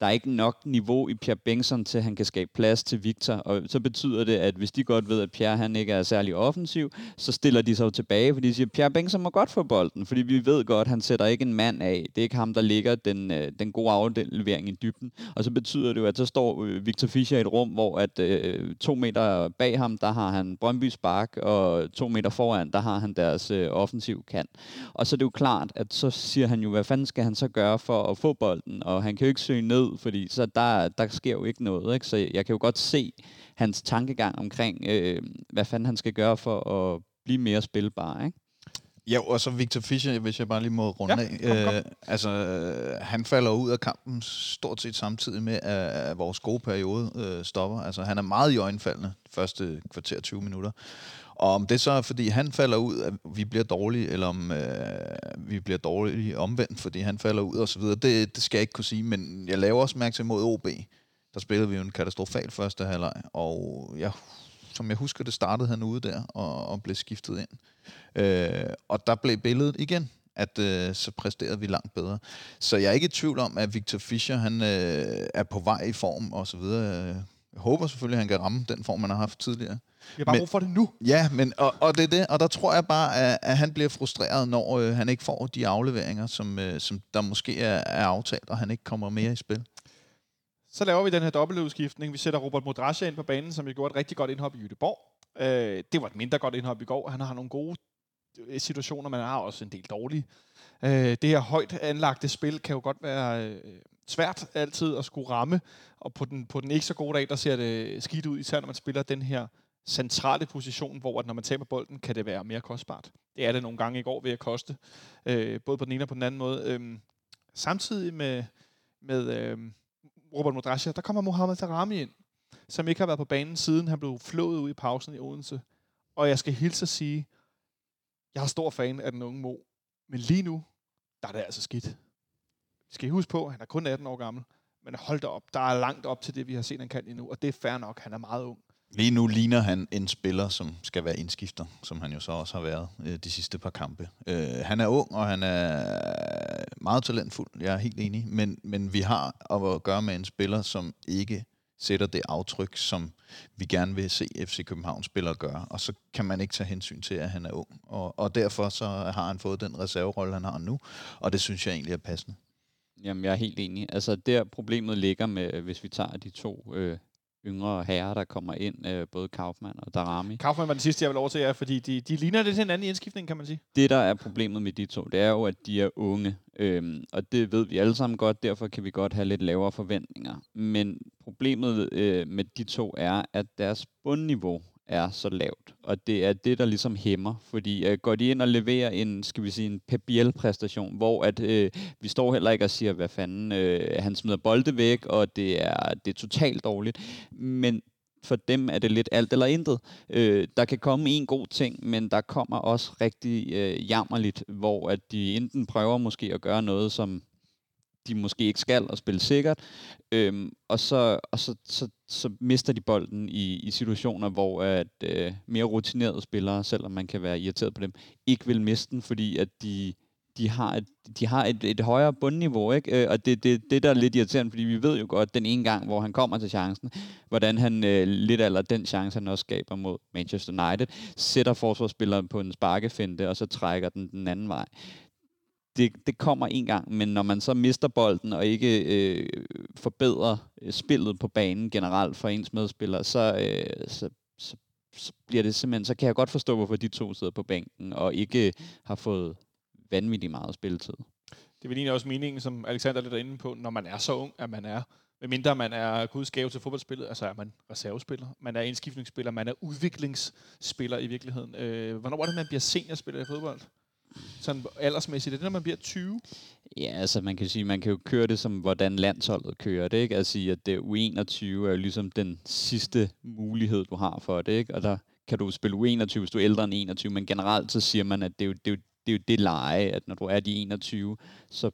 Der er ikke nok niveau i Pierre Bengtsson til, at han kan skabe plads til Victor. Og så betyder det, at hvis de godt ved, at Pierre han ikke er særlig offensiv, så stiller de sig tilbage, fordi de siger, Pierre Bengtsson må godt få bolden, fordi vi ved godt, at han sætter ikke en mand af. Det er ikke ham, der ligger den gode aflevering i dybden. Og så betyder det jo, at så står Victor Fischer i et rum, hvor at 2 meter bag ham, der har han Brøndby spark, og 2 meter foran, der har han deres offensiv kant. Og så er det jo klart, at så siger han jo, hvad fanden skal han så gøre for at få bolden? Og han kan jo ikke søge ned, fordi så der sker jo ikke noget, ikke? Så jeg kan jo godt se hans tankegang omkring, hvad fanden han skal gøre for at blive mere spilbar, ikke? Ja, og så Victor Fischer, hvis jeg bare lige må runde af. Kom. Han falder ud af kampen stort set samtidig med, at vores gode periode stopper. Altså, han er meget iøjnefaldende første kvarter 20 minutter. Og om det så er, fordi han falder ud, at vi bliver dårlige, eller om vi bliver dårlige omvendt, fordi han falder ud og så videre, det skal jeg ikke kunne sige, men jeg laver også mærke til mod OB. Der spillede vi jo en katastrofal første halvleg, og som jeg husker, det startede han ude der og blev skiftet ind. Og der blev billedet igen, at så præsterede vi langt bedre. Så jeg er ikke i tvivl om, at Victor Fischer han er på vej i form og så videre. Jeg håber selvfølgelig, at han kan ramme den form, man har haft tidligere. Vi har bare brug for det nu. Ja, og det er det. Og der tror jeg bare, at han bliver frustreret, når han ikke får de afleveringer, som der måske er aftalt, og han ikke kommer mere i spil. Så laver vi den her dobbeltudskiftning. Vi sætter Robert Modrasja ind på banen, som jo gjorde et rigtig godt indhop i Jødeborg. Det var et mindre godt indhop i går. Han har nogle gode situationer, men han har også en del dårlige. Det her højt anlagte spil kan jo godt være... svært altid at skulle ramme, og på den ikke så gode dag, der ser det skidt ud, især når man spiller den her centrale position, hvor at når man taber bolden, kan det være mere kostbart. Det er det nogle gange i går ved at koste, både på den ene og på den anden måde. Samtidig med Robert Modrasja, der kommer Mohamed Tarami ind, som ikke har været på banen siden han blev flået ud i pausen i Odense. Og jeg skal hilse at sige, jeg er stor fan af den unge Mo, men lige nu, der er det altså skidt. Skal I huske på, han er kun 18 år gammel, men hold da op, der er langt op til det, vi har set, han kan endnu, og det er fair nok, han er meget ung. Lige nu ligner han en spiller, som skal være indskifter, som han jo så også har været de sidste par kampe. Han er ung, og han er meget talentfuld, jeg er helt enig, men vi har at gøre med en spiller, som ikke sætter det aftryk, som vi gerne vil se FC København-spillere gøre, og så kan man ikke tage hensyn til, at han er ung, og derfor så har han fået den reserverolle, han har nu, og det synes jeg egentlig er passende. Jamen, jeg er helt enig. Altså, der problemet ligger med, hvis vi tager de to yngre herrer, der kommer ind, både Kaufmann og Darami. Kaufmann var den sidste, jeg vil over til jer, fordi de ligner lidt hinanden i indskiftningen, kan man sige. Det, der er problemet med de to, det er jo, at de er unge. Og det ved vi alle sammen godt, derfor kan vi godt have lidt lavere forventninger. Men problemet med de to er, at deres bundniveau er så lavt, og det er det, der ligesom hæmmer, fordi går de ind og leverer en, skal vi sige, en Pep Biel præstation, hvor at vi står heller ikke og siger, hvad fanden, han smider bolde væk, og det er totalt dårligt, men for dem er det lidt alt eller intet. Der kan komme en god ting, men der kommer også rigtig jammerligt, hvor at de enten prøver måske at gøre noget, som de måske ikke skal, og spille sikkert, og så mister de bolden i situationer, hvor at mere rutinerede spillere, selvom man kan være irriteret på dem, ikke vil miste den, fordi at de har et højere bundniveau, ikke? Og det der er lidt irriterende, fordi vi ved jo godt, den ene gang, hvor han kommer til chancen, hvordan han lidt eller den chance, han også skaber mod Manchester United, sætter forsvarsspilleren på en sparkefinte, og så trækker den anden vej. det kommer en gang, men når man så mister bolden og ikke forbedrer spillet på banen generelt for ens medspillere, så bliver det simpelthen, så kan jeg godt forstå, hvorfor de to sidder på bænken og ikke har fået vanvittigt meget spilletid. Det vil egentlig også meningen, som Alexander lidt er inde på, når man er så ung, at man er, medmindre man er gudsgave til fodboldspillet, altså er man reservespiller, man er indskiftningsspiller, man er udviklingsspiller i virkeligheden. Hvornår er det, man bliver seniorspiller i fodbold? Sådan aldersmæssigt, er det, når man bliver 20? Ja, altså man kan sige, man kan jo køre det som, hvordan landsholdet kører det, ikke? Altså at det U21 er jo ligesom den sidste mulighed, du har for det, ikke? Og der kan du spille U21, hvis du er ældre end 21, men generelt så siger man, at det er jo det leje, at når du er de 21, så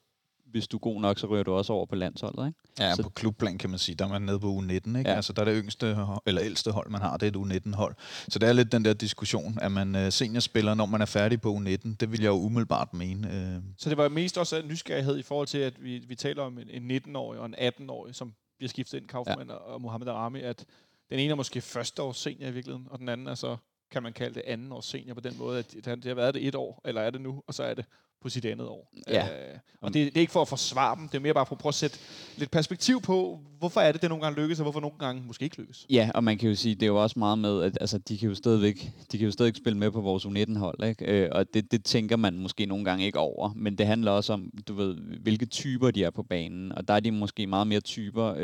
hvis du er god nok, så rører du også over på landsholdet, ikke? Ja, så på klubplan kan man sige, der er man nede på U19, ikke? Ja. Altså der er det yngste eller ældste hold, man har, det er et U19-hold. Så der er lidt den der diskussion, at man seniorspiller, når man er færdig på U19, det vil jeg jo umiddelbart mene. Så det var mest også en nysgerrighed i forhold til, at vi taler om en 19-årig og en 18-årig, som bliver skiftet ind, Kaufmann og Mohamed Arami, at den ene er måske første års senior i virkeligheden, og den anden er så, kan man kalde det, anden års senior på den måde, at det har været det et år, eller er det nu, og så er det på sit andet år. Ja. Og det er ikke for at forsvare dem, det er mere bare for at prøve at sætte lidt perspektiv på, hvorfor er det nogle gange lykkes, og hvorfor nogle gange måske ikke lykkes. Ja, og man kan jo sige, det er jo også meget med, at altså, de kan jo stadigvæk spille med på vores U19-hold, ikke? Og det tænker man måske nogle gange ikke over, men det handler også om, du ved, hvilke typer de er på banen, og der er de måske meget mere typer,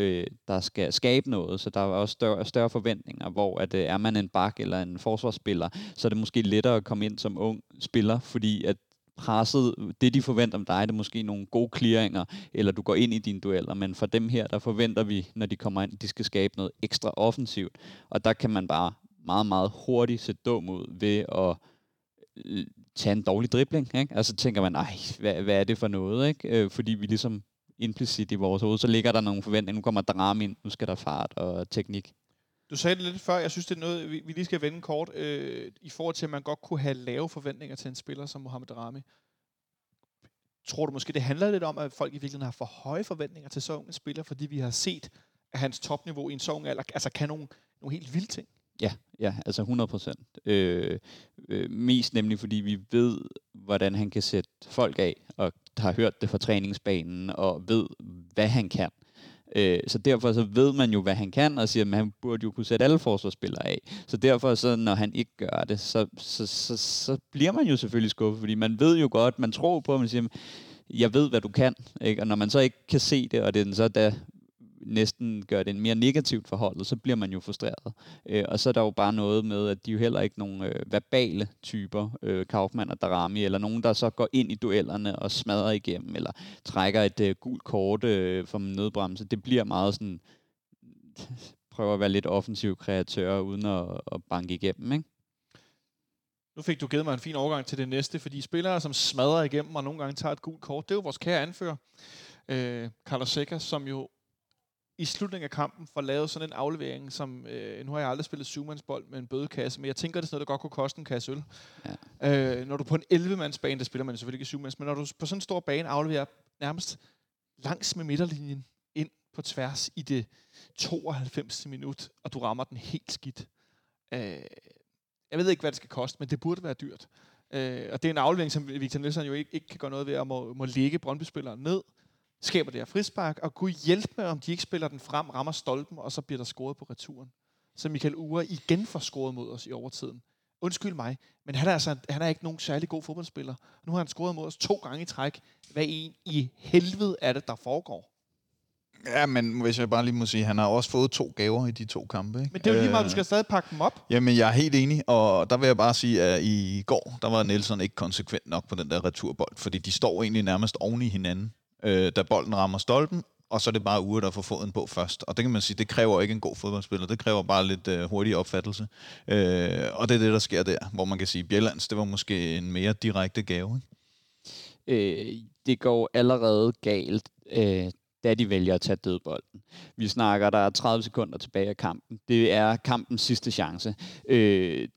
der skal skabe noget, så der er også større forventninger, hvor at, er man en bak eller en forsvarsspiller, så er det måske lettere at komme ind som ung spiller, fordi at presset, det de forventer om dig, det er måske nogle gode clearinger, eller du går ind i dine dueller, men for dem her, der forventer vi, når de kommer ind, de skal skabe noget ekstra offensivt, og der kan man bare meget, meget hurtigt se dum ud ved at tage en dårlig dribling, ikke? Og så tænker man, nej, hvad er det for noget, ikke? Fordi vi ligesom implicit i vores hoved, så ligger der nogle forventninger, nu kommer drama ind, nu skal der fart og teknik. Du sagde det lidt før, jeg synes, det er noget, vi lige skal vende kort, i forhold til, at man godt kunne have lave forventninger til en spiller som Mohamed Rami. Tror du måske, det handler lidt om, at folk i virkeligheden har for høje forventninger til så unge spillere, fordi vi har set, at hans topniveau i en så ung alder altså kan nogle helt vilde ting? Ja, altså 100%. Mest nemlig, fordi vi ved, hvordan han kan sætte folk af, og har hørt det fra træningsbanen, og ved, hvad han kan. Så derfor så ved man jo, hvad han kan, og siger, at han burde jo kunne sætte alle forsvarsspillere af. Så derfor, så, når han ikke gør det, så bliver man jo selvfølgelig skuffet, fordi man ved jo godt, man tror på, at man siger, jeg ved, hvad du kan. Ikke? Og når man så ikke kan se det, og det er så da næsten gør det en mere negativt forhold, så bliver man jo frustreret. Og så er der jo bare noget med, at de jo heller ikke nogen verbale typer, Kaufmann og Darami, eller nogen, der så går ind i duellerne og smadrer igennem, eller trækker et gult kort fra nødbremse. Det bliver meget sådan, prøver at være lidt offensiv kreatør, uden at banke igennem, ikke? Nu fik du givet mig en fin overgang til det næste, fordi spillere, som smadrer igennem og nogle gange tager et gult kort, det er jo vores kære anfører, Carlos Zeca, som jo i slutningen af kampen får lavet sådan en aflevering, som nu har jeg aldrig spillet syvmandsbold med en bødekasse, men jeg tænker, det er sådan noget, der godt kunne koste en kasse øl. Ja. Når du på en 11-mandsbane, der spiller man selvfølgelig ikke syvmands, men når du på sådan en stor bane afleverer nærmest langs med midterlinjen ind på tværs i det 92. minut, og du rammer den helt skidt. Jeg ved ikke, hvad det skal koste, men det burde være dyrt. Og det er en aflevering, som Victor Nelsson jo ikke kan gøre noget ved, at må lægge Brøndby-spilleren ned, skaber det her frispark, og kunne hjælpe med, om de ikke spiller den frem, rammer stolpen, og så bliver der scoret på returen. Så Mikael Uhre igen får scoret mod os i overtiden. Undskyld mig, men han er ikke nogen særlig god fodboldspiller. Nu har han scoret mod os 2 gange i træk. Hvad i helvede er det, der foregår? Ja, men hvis jeg bare lige må sige, han har også fået 2 gaver i de 2 kampe. Ikke? Men det er jo lige meget, du skal stadig pakke dem op. Jamen, jeg er helt enig, og der vil jeg bare sige, at i går, der var Nelsson ikke konsekvent nok på den der returbold, fordi de står egentlig nærmest oven i hinanden, da bolden rammer stolpen, og så er det bare Uhre, der får foden på først. Og det kan man sige, det kræver ikke en god fodboldspiller, det kræver bare lidt hurtig opfattelse. Og det er det, der sker der, hvor man kan sige, Bjellands, det var måske en mere direkte gave. Det går allerede galt, da de vælger at tage dødbolden. Vi snakker, der er 30 sekunder tilbage af kampen. Det er kampens sidste chance.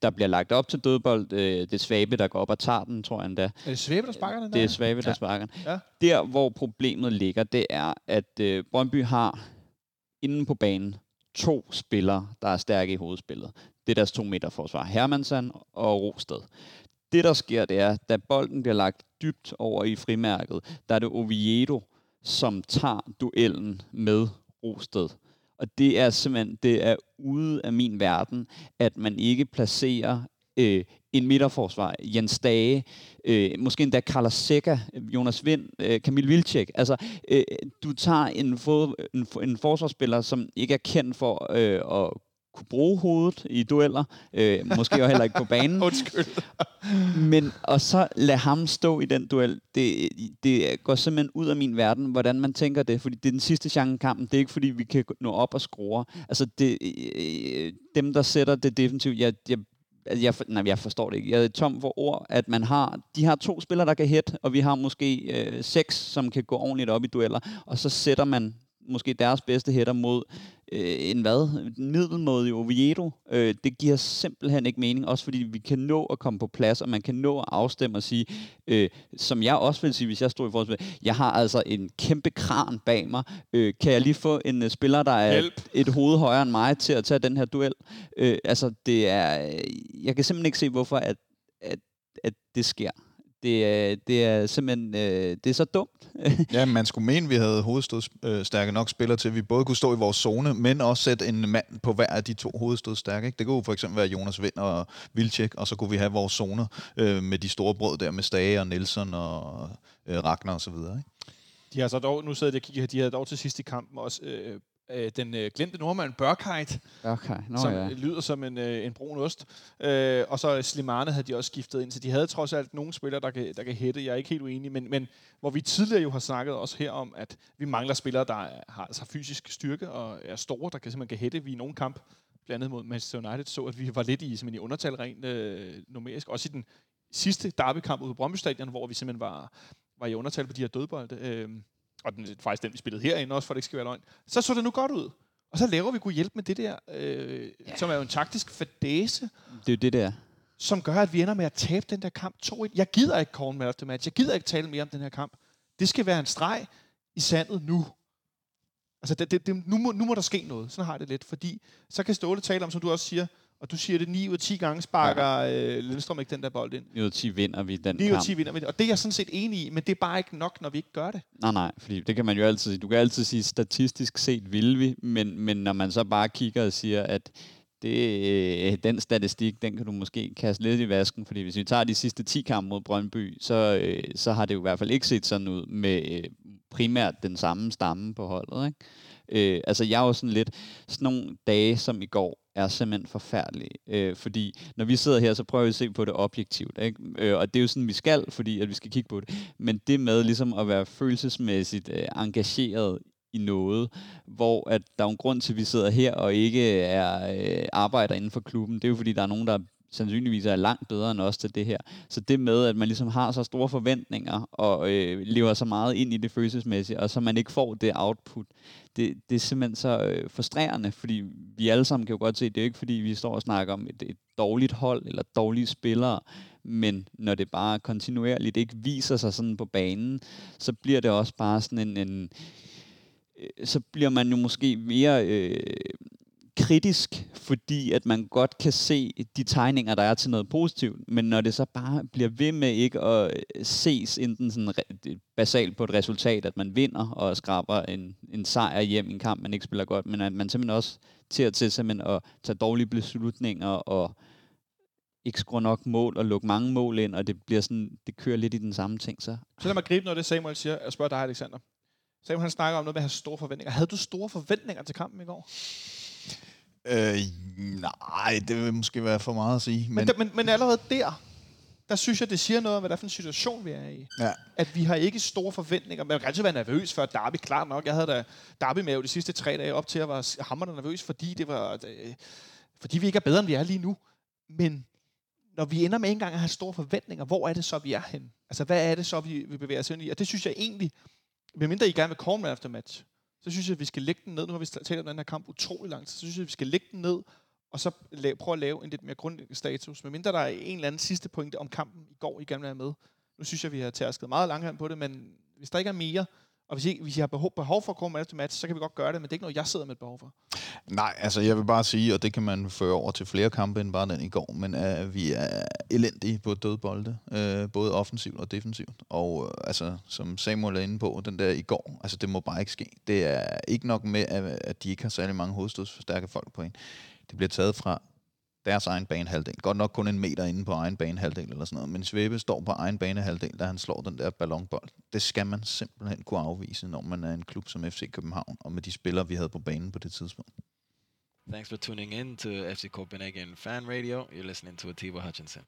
Der bliver lagt op til dødbold. Det er Schwäbe, der går op og tager den, tror jeg endda. Er det Schwäbe, der sparker den der? Det er Schwäbe, der sparker den. Ja. Der, hvor problemet ligger, det er, at Brøndby har inden på banen 2 spillere, der er stærke i hovedspillet. Det er deres 2 meter forsvar, Hermansen og Rosted. Det, der sker, det er, da bolden bliver lagt dybt over i frimærket, der er det Oviedo, som tager duellen med Rosted. Og det er simpelthen, det er ude af min verden, at man ikke placerer en midterforsvar, Jens Dage, måske endda Carlos Zeca, Jonas Wind, Kamil Wilczek. Altså, du tager en forsvarsspiller, som ikke er kendt for at kunne bruge hovedet i dueller, måske heller ikke på banen. Undskyld. Men, og så lad ham stå i den duel. Det går simpelthen ud af min verden, hvordan man tænker det, fordi det er den sidste chance i kampen. Det er ikke, fordi vi kan nå op og score. Altså, dem, der sætter det definitivt, jeg forstår det ikke. Jeg er tom for ord, at man har, de har 2 spillere, der kan hætte, og vi har måske 6, som kan gå ordentligt op i dueller, og så sætter man måske deres bedste hætter mod en middelmåde i Oviedo. Det giver simpelthen ikke mening, også fordi vi kan nå at komme på plads, og man kan nå at afstemme og sige, som jeg også vil sige, hvis jeg stod i forhold til, jeg har altså en kæmpe kran bag mig. Kan jeg lige få en spiller, der er et hoved højere end mig, til at tage den her duel? Altså, det er, jeg kan simpelthen ikke se, hvorfor at det sker. Det er simpelthen det er så dumt. Ja, man skulle mene, at vi havde hovedstødstærke nok spillere til, at vi både kunne stå i vores zone, men også sætte en mand på hver af de 2 hovedstødstærke. Ikke? Det kunne for eksempel være Jonas Wind og Wilczek, og så kunne vi have vores zoner med de store brød der med Stage og Nelsson og Ragnar og så videre. Ikke? De har så dog, nu sidder jeg og kigger, de havde dog til sidst i kampen også den glemte nordmand Børkheit, som lyder som en brun ost. Og så Slimane havde de også skiftet ind, så de havde trods alt nogle spillere, der kan hætte. Jeg er ikke helt uenig, men hvor vi tidligere jo har snakket også her om, at vi mangler spillere, der har altså fysisk styrke og er store, der kan simpelthen kan hætte. Vi i nogle kamp, blandt andet mod Manchester United, så at vi var lidt i undertal rent numerisk. Også i den sidste derbykamp ude på Brøndby Stadion, hvor vi simpelthen var i undertal på de her dødbolde. Og faktisk den, vi spillede herinde også, for det ikke skal være løgn, så det nu godt ud. Og så laver vi kunne hjælpe med det der, som er jo en taktisk fadæse. Det er jo det der. Som gør, at vi ender med at tabe den der kamp 2-1. Jeg gider ikke call man of the match. Jeg gider ikke tale mere om den her kamp. Det skal være en streg i sandet nu. Altså, nu må der ske noget. Sådan har det lidt, fordi så kan Ståle tale om, som du også siger, og du siger det 9 ud af 10 gange sparker Lindstrøm ikke den der bold ind. 9 ud af 10 vinder vi den kamp. 9 ud af 10 vinder vi den. Og det er jeg sådan set enig i, men det er bare ikke nok, når vi ikke gør det. Nej, fordi det kan man jo altid sige. Du kan altid sige, statistisk set vil vi, men når man så bare kigger og siger, at den statistik, den kan du måske kaste lidt i vasken, fordi hvis vi tager de sidste 10 kampe mod Brøndby, så har det jo i hvert fald ikke set sådan ud med primært den samme stamme på holdet, ikke? Altså jeg er jo sådan nogle dage som i går er simpelthen forfærdelige, fordi når vi sidder her, så prøver vi at se på det objektivt, ikke? Og det er jo sådan vi skal, fordi at vi skal kigge på det, men det med ligesom at være følelsesmæssigt engageret i noget, hvor at der er en grund til at vi sidder her og ikke er arbejder inden for klubben, det er jo fordi der er nogen, der sandsynligvis er langt bedre end os til det her. Så det med, at man ligesom har så store forventninger, og lever så meget ind i det følelsesmæssige, og så man ikke får det output, det er simpelthen så frustrerende, fordi vi alle sammen kan jo godt se, det er ikke fordi, vi står og snakker om et dårligt hold, eller dårlige spillere, men når det bare kontinuerligt ikke viser sig sådan på banen, så bliver det også bare sådan så bliver man jo måske mere kritisk, fordi at man godt kan se de tegninger, der er til noget positivt, men når det så bare bliver ved med ikke at ses enten sådan basalt på et resultat, at man vinder og skraber en sejr hjem i en kamp, man ikke spiller godt, men at man simpelthen også til at tage dårlige beslutninger og ikke skrue nok mål og lukke mange mål ind, og det bliver sådan, det kører lidt i den samme ting. Så lad mig gribe noget af det, Samuel siger, og spørge dig, Alexander. Samuel, han snakker om noget med at have store forventninger. Havde du store forventninger til kampen i går? Nej, det vil måske være for meget at sige. Men allerede der synes jeg, det siger noget om, hvad der er for en situation, vi er i. Ja. At vi har ikke store forventninger. Man kan altid være nervøs for derby, klart nok. Jeg havde da derby-mave de sidste 3 dage op til, at jeg var hamrende nervøs, fordi vi ikke er bedre, end vi er lige nu. Men når vi ender med engang at have store forventninger, hvor er det så, vi er henne? Altså, hvad er det så, vi bevæger os ind i? Og det synes jeg egentlig, medmindre I gerne vil call man after match, så synes jeg, at vi skal lægge den ned. Nu har vi talt om den her kamp utrolig langt, så synes jeg, at vi skal lægge den ned, og så prøve at lave en lidt mere grundlæggende status. Medmindre der er en eller anden sidste pointe om kampen i går, I gerne vil være med. Nu synes jeg, at vi har tærsket meget langt på det, men hvis der ikke er mere, Og hvis I har behov for at komme efter match, så kan vi godt gøre det, men det er ikke noget, jeg sidder med et behov for. Nej, altså jeg vil bare sige, og det kan man føre over til flere kampe end bare den i går, men vi er elendige på dødbolde, både offensivt og defensivt. Og altså, som Samuel er inde på, den der i går, altså det må bare ikke ske. Det er ikke nok med, at de ikke har særlig mange hovedstødsforstærke folk på en. Det bliver taget fra deres egen banehalvdel. Godt nok kun en meter inde på egen banehalvdel eller sådan noget, men Schwäbe står på egen banehalvdel, da han slår den der ballonbold. Det skal man simpelthen kunne afvise, når man er en klub som FC København, og med de spillere, vi havde på banen på det tidspunkt. Thanks for tuning in to FC Copenhagen Fan Radio. You're listening to Atiba Hutchinson.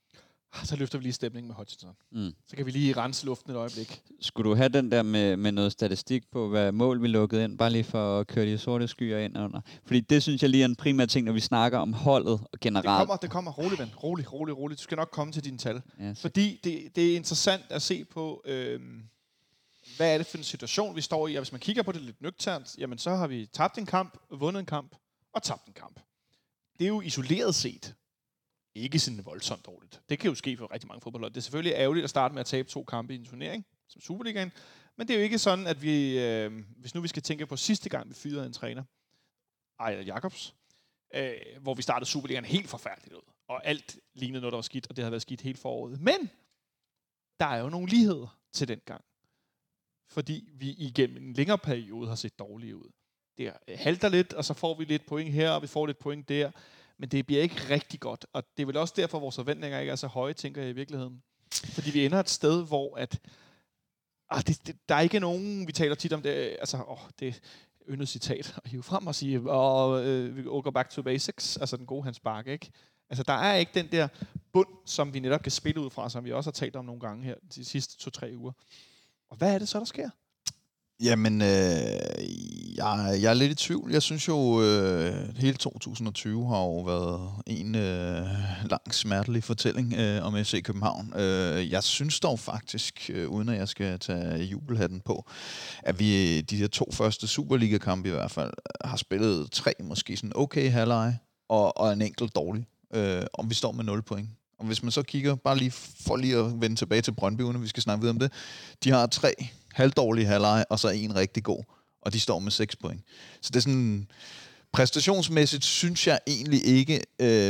Så løfter vi lige stemningen med Hutchinson. Mm. Så kan vi lige rense luften et øjeblik. Skulle du have den der med noget statistik på, hvad mål vi lukkede ind, bare lige for at køre de sorte skyer ind under? Fordi det synes jeg lige er en primær ting, når vi snakker om holdet og generelt. Det kommer. Rolig, ven. Rolig. Du skal nok komme til dine tal. Yes. Fordi det er interessant at se på, hvad er det for en situation, vi står i. Og hvis man kigger på det lidt nøgternt, jamen så har vi tabt en kamp, vundet en kamp og tabt en kamp. Det er jo isoleret set ikke sådan voldsomt dårligt. Det kan jo ske for rigtig mange fodboldhold. Det er selvfølgelig ærgerligt at starte med at tabe 2 kampe i en turnering, som Superligaen. Men det er jo ikke sådan, at vi, hvis nu vi skal tænke på sidste gang, vi fyrede en træner, Ejler Jacobs, hvor vi startede Superligaen helt forfærdeligt ud. Og alt lignede noget, der var skidt, og det havde været skidt hele foråret. Men der er jo nogle ligheder til den gang. Fordi vi igennem en længere periode har set dårlige ud. Det halter lidt, og så får vi lidt point her, og vi får lidt point der. Men det bliver ikke rigtig godt, og det er vel også derfor, vores forventninger ikke er så høje, tænker jeg i virkeligheden. Fordi vi ender et sted, hvor at, der er ikke nogen, vi taler tit om det, altså det er yndet citat at hive frem og sige, vi går back to basics, altså den gode Hans Bakke, ikke? Altså der er ikke den der bund, som vi netop kan spille ud fra, som vi også har talt om nogle gange her de sidste 2-3 uger. Og hvad er det så, der sker? Jamen, jeg er lidt i tvivl. Jeg synes jo, hele 2020 har jo været en lang smertelig fortælling om FC København. Jeg synes dog faktisk, uden at jeg skal tage jubelhatten på, at vi de der 2 første Superliga-kampe i hvert fald har spillet 3 måske sådan okay halvleje og en enkelt dårlig. Og vi står med 0 point. Og hvis man så kigger, bare lige for lige at vende tilbage til Brøndby, når vi skal snakke videre om det, de har 3 halvdårlige halvleje, og så 1 rigtig god. Og de står med 6 point. Så det er sådan, præstationsmæssigt synes jeg egentlig ikke,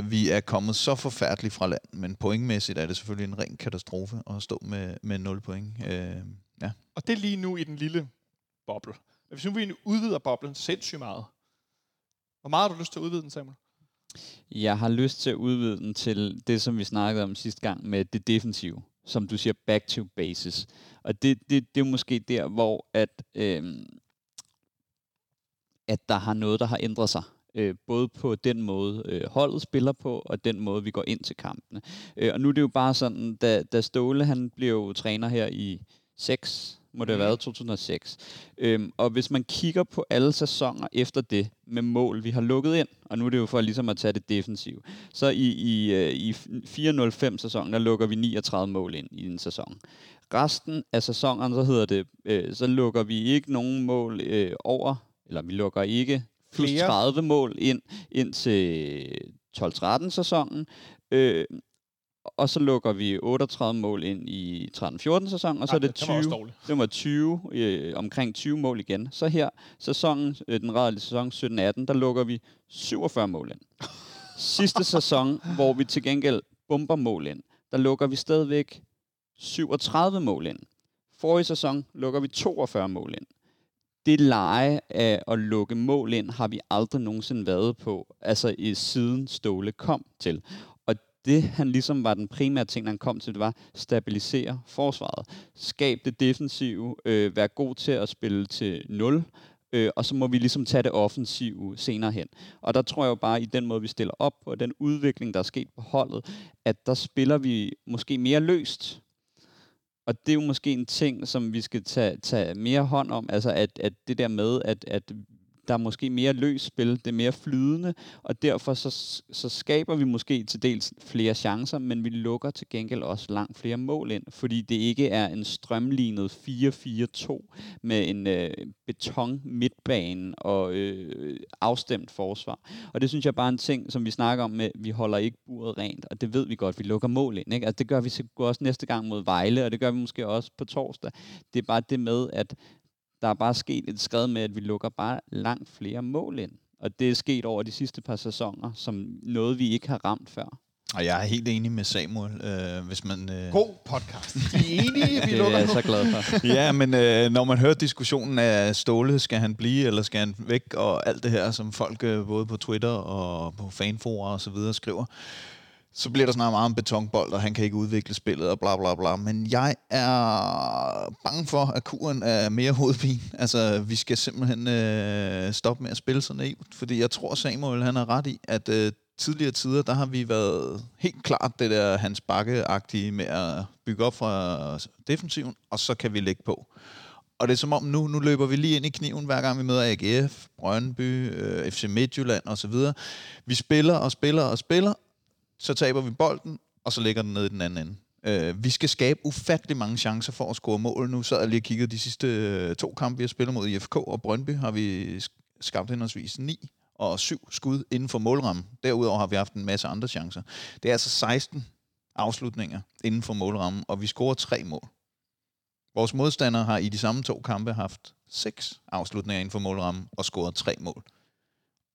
vi er kommet så forfærdeligt fra land. Men pointmæssigt er det selvfølgelig en ren katastrofe at stå med 0 point. Ja. Og det er lige nu i den lille boble. Hvis nu vi udvider boblen sindssygt meget. Hvor meget har du lyst til at udvide den, Samuel? Jeg har lyst til at udvide den til det, som vi snakkede om sidste gang med det defensive. Som du siger, back to basis. Og det er måske der, hvor at der har noget, der har ændret sig. Både på den måde, holdet spiller på, og den måde, vi går ind til kampene. Og nu er det jo bare sådan, da Ståle, han blev træner her i 2006. Og hvis man kigger på alle sæsoner efter det, med mål, vi har lukket ind, og nu er det jo for ligesom at tage det defensiv, så i 4-0-5-sæsonen, der lukker vi 39 mål ind i en sæson. Resten af sæsonen, så hedder det, så lukker vi ikke nogen mål vi lukker ikke plus 30 mål ind til 12-13-sæsonen, og så lukker vi 38 mål ind i 13-14-sæsonen, og så er det 20. Det var 20, omkring 20 mål igen. Så her, sæsonen, den rædelige sæson 17-18, der lukker vi 47 mål ind. Sidste sæson, hvor vi til gengæld bomber mål ind, der lukker vi stadigvæk 37 mål ind. Forrige sæson lukker vi 42 mål ind. Det leje af at lukke mål ind, har vi aldrig nogensinde været på, altså siden Ståle kom til. Det, han ligesom var den primære ting, han kom til, det var stabilisere forsvaret. Skab det defensive, være god til at spille til 0, og så må vi ligesom tage det offensive senere hen. Og der tror jeg jo bare, i den måde, vi stiller op på, og den udvikling, der er sket på holdet, at der spiller vi måske mere løst. Og det er jo måske en ting, som vi skal tage mere hånd om, altså at det der med, at der er måske mere løs spil, det er mere flydende, og derfor så skaber vi måske til dels flere chancer, men vi lukker til gengæld også langt flere mål ind, fordi det ikke er en strømlignet 4-4-2 med en beton midtbane og afstemt forsvar. Og det synes jeg bare er en ting, som vi snakker om med, vi holder ikke buret rent, og det ved vi godt, vi lukker mål ind. Ikke? Altså, det gør vi også næste gang mod Vejle, og det gør vi måske også på torsdag. Det er bare det med, at Der er bare sket et skred med, at vi lukker bare langt flere mål ind. Og det er sket over de sidste par sæsoner, som noget, vi ikke har ramt før. Og jeg er helt enig med Samuel, hvis man... God podcast. De er enige, vi lukker det er jeg så glad for. Ja, men når man hører diskussionen af Ståle, skal han blive, eller skal han væk, og alt det her, som folk både på Twitter og på fanforer og så videre skriver, så bliver der snart meget om betonbold, og han kan ikke udvikle spillet, og bla bla bla. Men jeg er bange for, at kuren er mere hovedpine. Altså, vi skal simpelthen stoppe med at spille så naivt, fordi jeg tror, Samuel han har ret i, at... tidligere tider, der har vi været helt klart det der Hans Bakke-agtige med at bygge op fra defensiven, og så kan vi lægge på. Og det er som om nu løber vi lige ind i kniven, hver gang vi møder AGF, Brøndby, FC Midtjylland osv. Vi spiller og spiller og spiller, så taber vi bolden, og så ligger den ned i den anden ende. Vi skal skabe ufattelig mange chancer for at score mål nu. Så har jeg lige kigget de sidste to kampe, vi har spillet mod IFK og Brøndby, har vi skabt henholdsvis 9 og 7 skud inden for målrammen. Derudover har vi haft en masse andre chancer. Det er altså 16 afslutninger inden for målrammen, og vi scorer 3 mål. Vores modstandere har i de samme to kampe haft 6 afslutninger inden for målrammen og scoret 3 mål.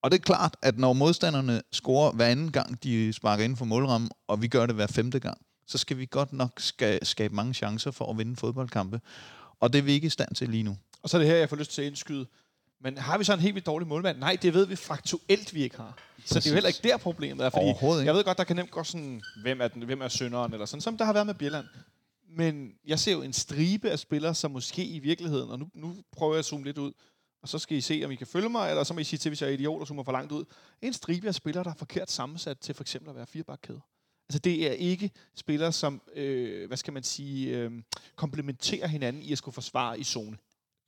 Og det er klart, at når modstanderne scorer hver anden gang, de sparker inden for målrammen, og vi gør det hver 5. gang, så skal vi godt nok skabe mange chancer for at vinde fodboldkampe. Og det er vi ikke i stand til lige nu. Og så er det her, jeg får lyst til at indskyde. Men har vi så en helt vildt dårlig målmand? Nej, det ved vi faktuelt, vi ikke har. Så det er jo heller ikke der problemet er. Fordi jeg ved godt, der kan nemt gå sådan, hvem er synderen, eller sådan, som der har været med Bjelland. Men jeg ser jo en stribe af spillere, som måske i virkeligheden, og nu prøver jeg at zoome lidt ud, og så skal I se, om I kan følge mig, eller så må I sige til, hvis jeg er idiot og zoomer for langt ud. En stribe af spillere, der er forkert sammensat til for eksempel at være 4-bakkæde. Altså det er ikke spillere, som, komplementerer hinanden i at skulle forsvare i zone.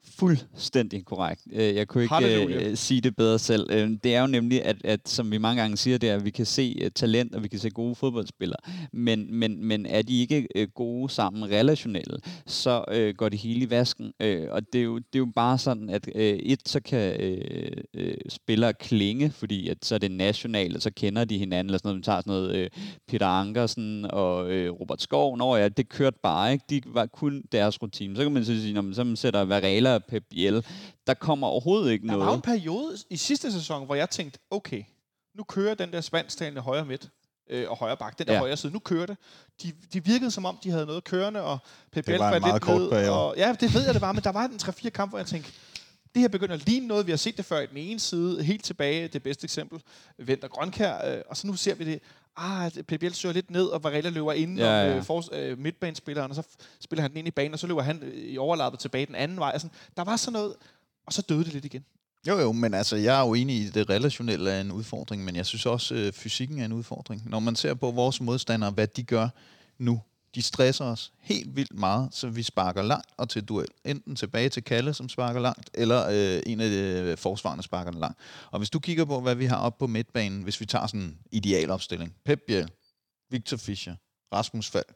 Fuldstændig korrekt. Jeg kunne ikke sige det bedre selv. Det er jo nemlig, at som vi mange gange siger, det er, at vi kan se talent, og vi kan se gode fodboldspillere. Men er de ikke gode sammen relationelle, så går det hele i vasken. Og det er jo bare sådan, at så kan spillere klinge, fordi at så er det nationalt, og så kender de hinanden. Eller sådan noget. Man tager sådan noget Peter Ankersen og Robert Skov. Nå ja, det kørte bare ikke. De var kun deres rutine. Så kan man sige, når man så sætter Varela og Pep Biel, der kommer overhovedet ikke noget. Der var en periode i sidste sæson, hvor jeg tænkte, okay, nu kører den der spansktalende højre midt og højre bak, den der højre side, nu kører det. De virkede som om, de havde noget kørende, og Pep Biel var lidt ned. Og, ja, det ved jeg det var, men der var en 3-4 kamp, hvor jeg tænkte, det her begynder at ligne noget, vi har set det før i den ene side, helt tilbage, det bedste eksempel, Venter Grønkær, og så nu ser vi det, Pep Biel søger lidt ned, og Varela løber inden midtbanespilleren, og så spiller han den ind i banen, og så løber han i overlappet tilbage den anden vej. Sådan. Der var sådan noget, og så døde det lidt igen. Jo, men altså, jeg er jo enig i, det relationelle er en udfordring, men jeg synes også, fysikken er en udfordring. Når man ser på vores modstandere, hvad de gør nu, de stresser os helt vildt meget, så vi sparker langt og til duel. Enten tilbage til Kalle, som sparker langt, eller en af de forsvarerne sparker den langt. Og hvis du kigger på, hvad vi har oppe på midtbanen, hvis vi tager sådan en idealopstilling. Pep Biel, Victor Fischer, Rasmus Falk,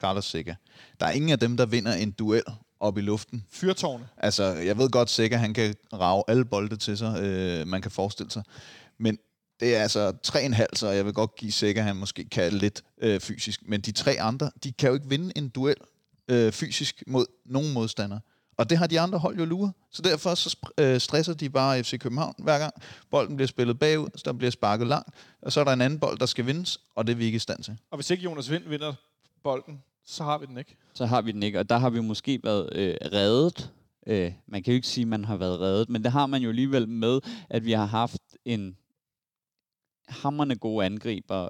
Carlos Zeca. Der er ingen af dem, der vinder en duel op i luften. Fyrtårne. Altså, jeg ved godt Zeca, han kan rage alle bolde til sig, man kan forestille sig. Men det er altså 3,5, så jeg vil godt give Zeca, han måske kan lidt fysisk. Men de 3 andre, de kan jo ikke vinde en duel fysisk mod nogen modstandere. Og det har de andre hold jo luret. Så derfor så stresser de bare FC København hver gang. Bolden bliver spillet bagud, så der bliver sparket langt. Og så er der en anden bold, der skal vindes, og det er vi ikke i stand til. Og hvis ikke Jonas Wind vinder bolden, så har vi den ikke. Så har vi den ikke, og der har vi måske været reddet. Man kan jo ikke sige, at man har været reddet, men det har man jo alligevel med, at vi har haft en hammerne gode angriber,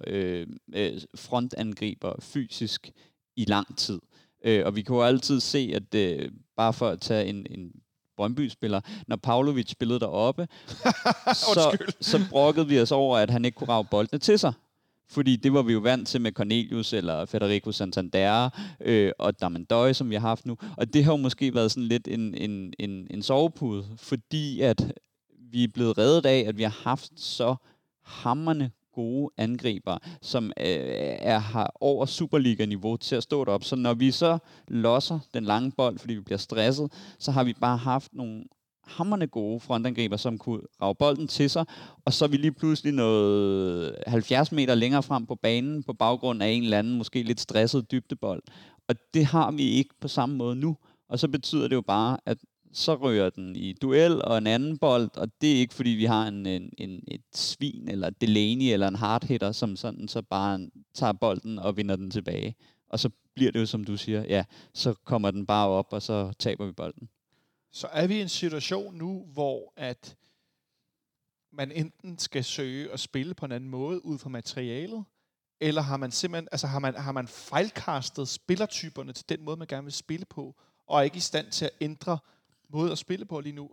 frontangriber fysisk i lang tid. Og vi kan jo altid se, at bare for at tage en Brøndby-spiller, når Pavlovic spillede deroppe, så brokkede vi os over, at han ikke kunne rage boldene til sig. Fordi det var vi jo vant til med Cornelius eller Federico Santander og Damendøj, som vi har haft nu. Og det har jo måske været sådan lidt en sovepude, fordi at vi er blevet reddet af, at vi har haft så hammerne gode angriber, som har over Superliga-niveau til at stå deroppe. Så når vi så losser den lange bold, fordi vi bliver stresset, så har vi bare haft nogle hammerne gode frontangriber, som kunne rage bolden til sig, og så er vi lige pludselig noget 70 meter længere frem på banen, på baggrund af en eller anden, måske lidt stresset dybdebold. Og det har vi ikke på samme måde nu. Og så betyder det jo bare, at så rører den i duel og en anden bold, og det er ikke fordi vi har et svin eller Delaney eller en hardhitter, som sådan så bare tager bolden og vinder den tilbage. Og så bliver det jo, som du siger, ja, så kommer den bare op, og så taber vi bolden. Så er vi i en situation nu, hvor at man enten skal søge at spille på en anden måde ud fra materialet, eller har man simpelthen, altså har man fejlkastet spillertyperne til den måde, man gerne vil spille på, og er ikke i stand til at ændre måde at spille på lige nu.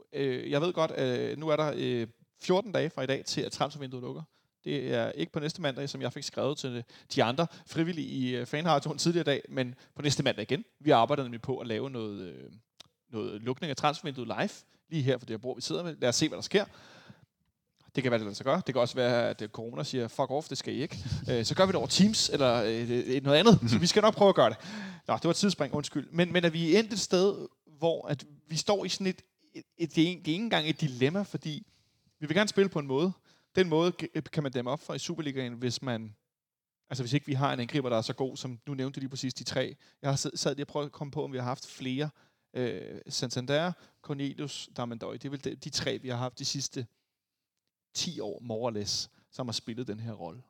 Jeg ved godt, nu er der 14 dage fra i dag til, at transfervinduet lukker. Det er ikke på næste mandag, som jeg fik skrevet til de andre frivillige i fanradioen tidligere dag, men på næste mandag igen. Vi arbejder nemlig på at lave noget lukning af transfervinduet live, lige her for det her bord, vi sidder med. Lad os se, hvad der sker. Det kan være, det lader sig gøre. Det kan også være, at corona siger, fuck off, det skal I ikke. Så gør vi det over Teams eller noget andet. Så vi skal nok prøve at gøre det. Nå, det var et tidsspring, undskyld. Men at vi er endt et sted, hvor at vi står i sådan det er ikke engang et dilemma, fordi vi vil gerne spille på en måde. Den måde kan man dæmme op for i Superligaen, hvis ikke vi har en angriber, der er så god, som nu nævnte lige præcis de tre. Jeg har sad lige og prøvet at komme på, om vi har haft flere. Santander, Cornelius, Damendøj. Det er vel de tre, vi har haft de sidste 10 år, more or less, som har spillet den her rolle.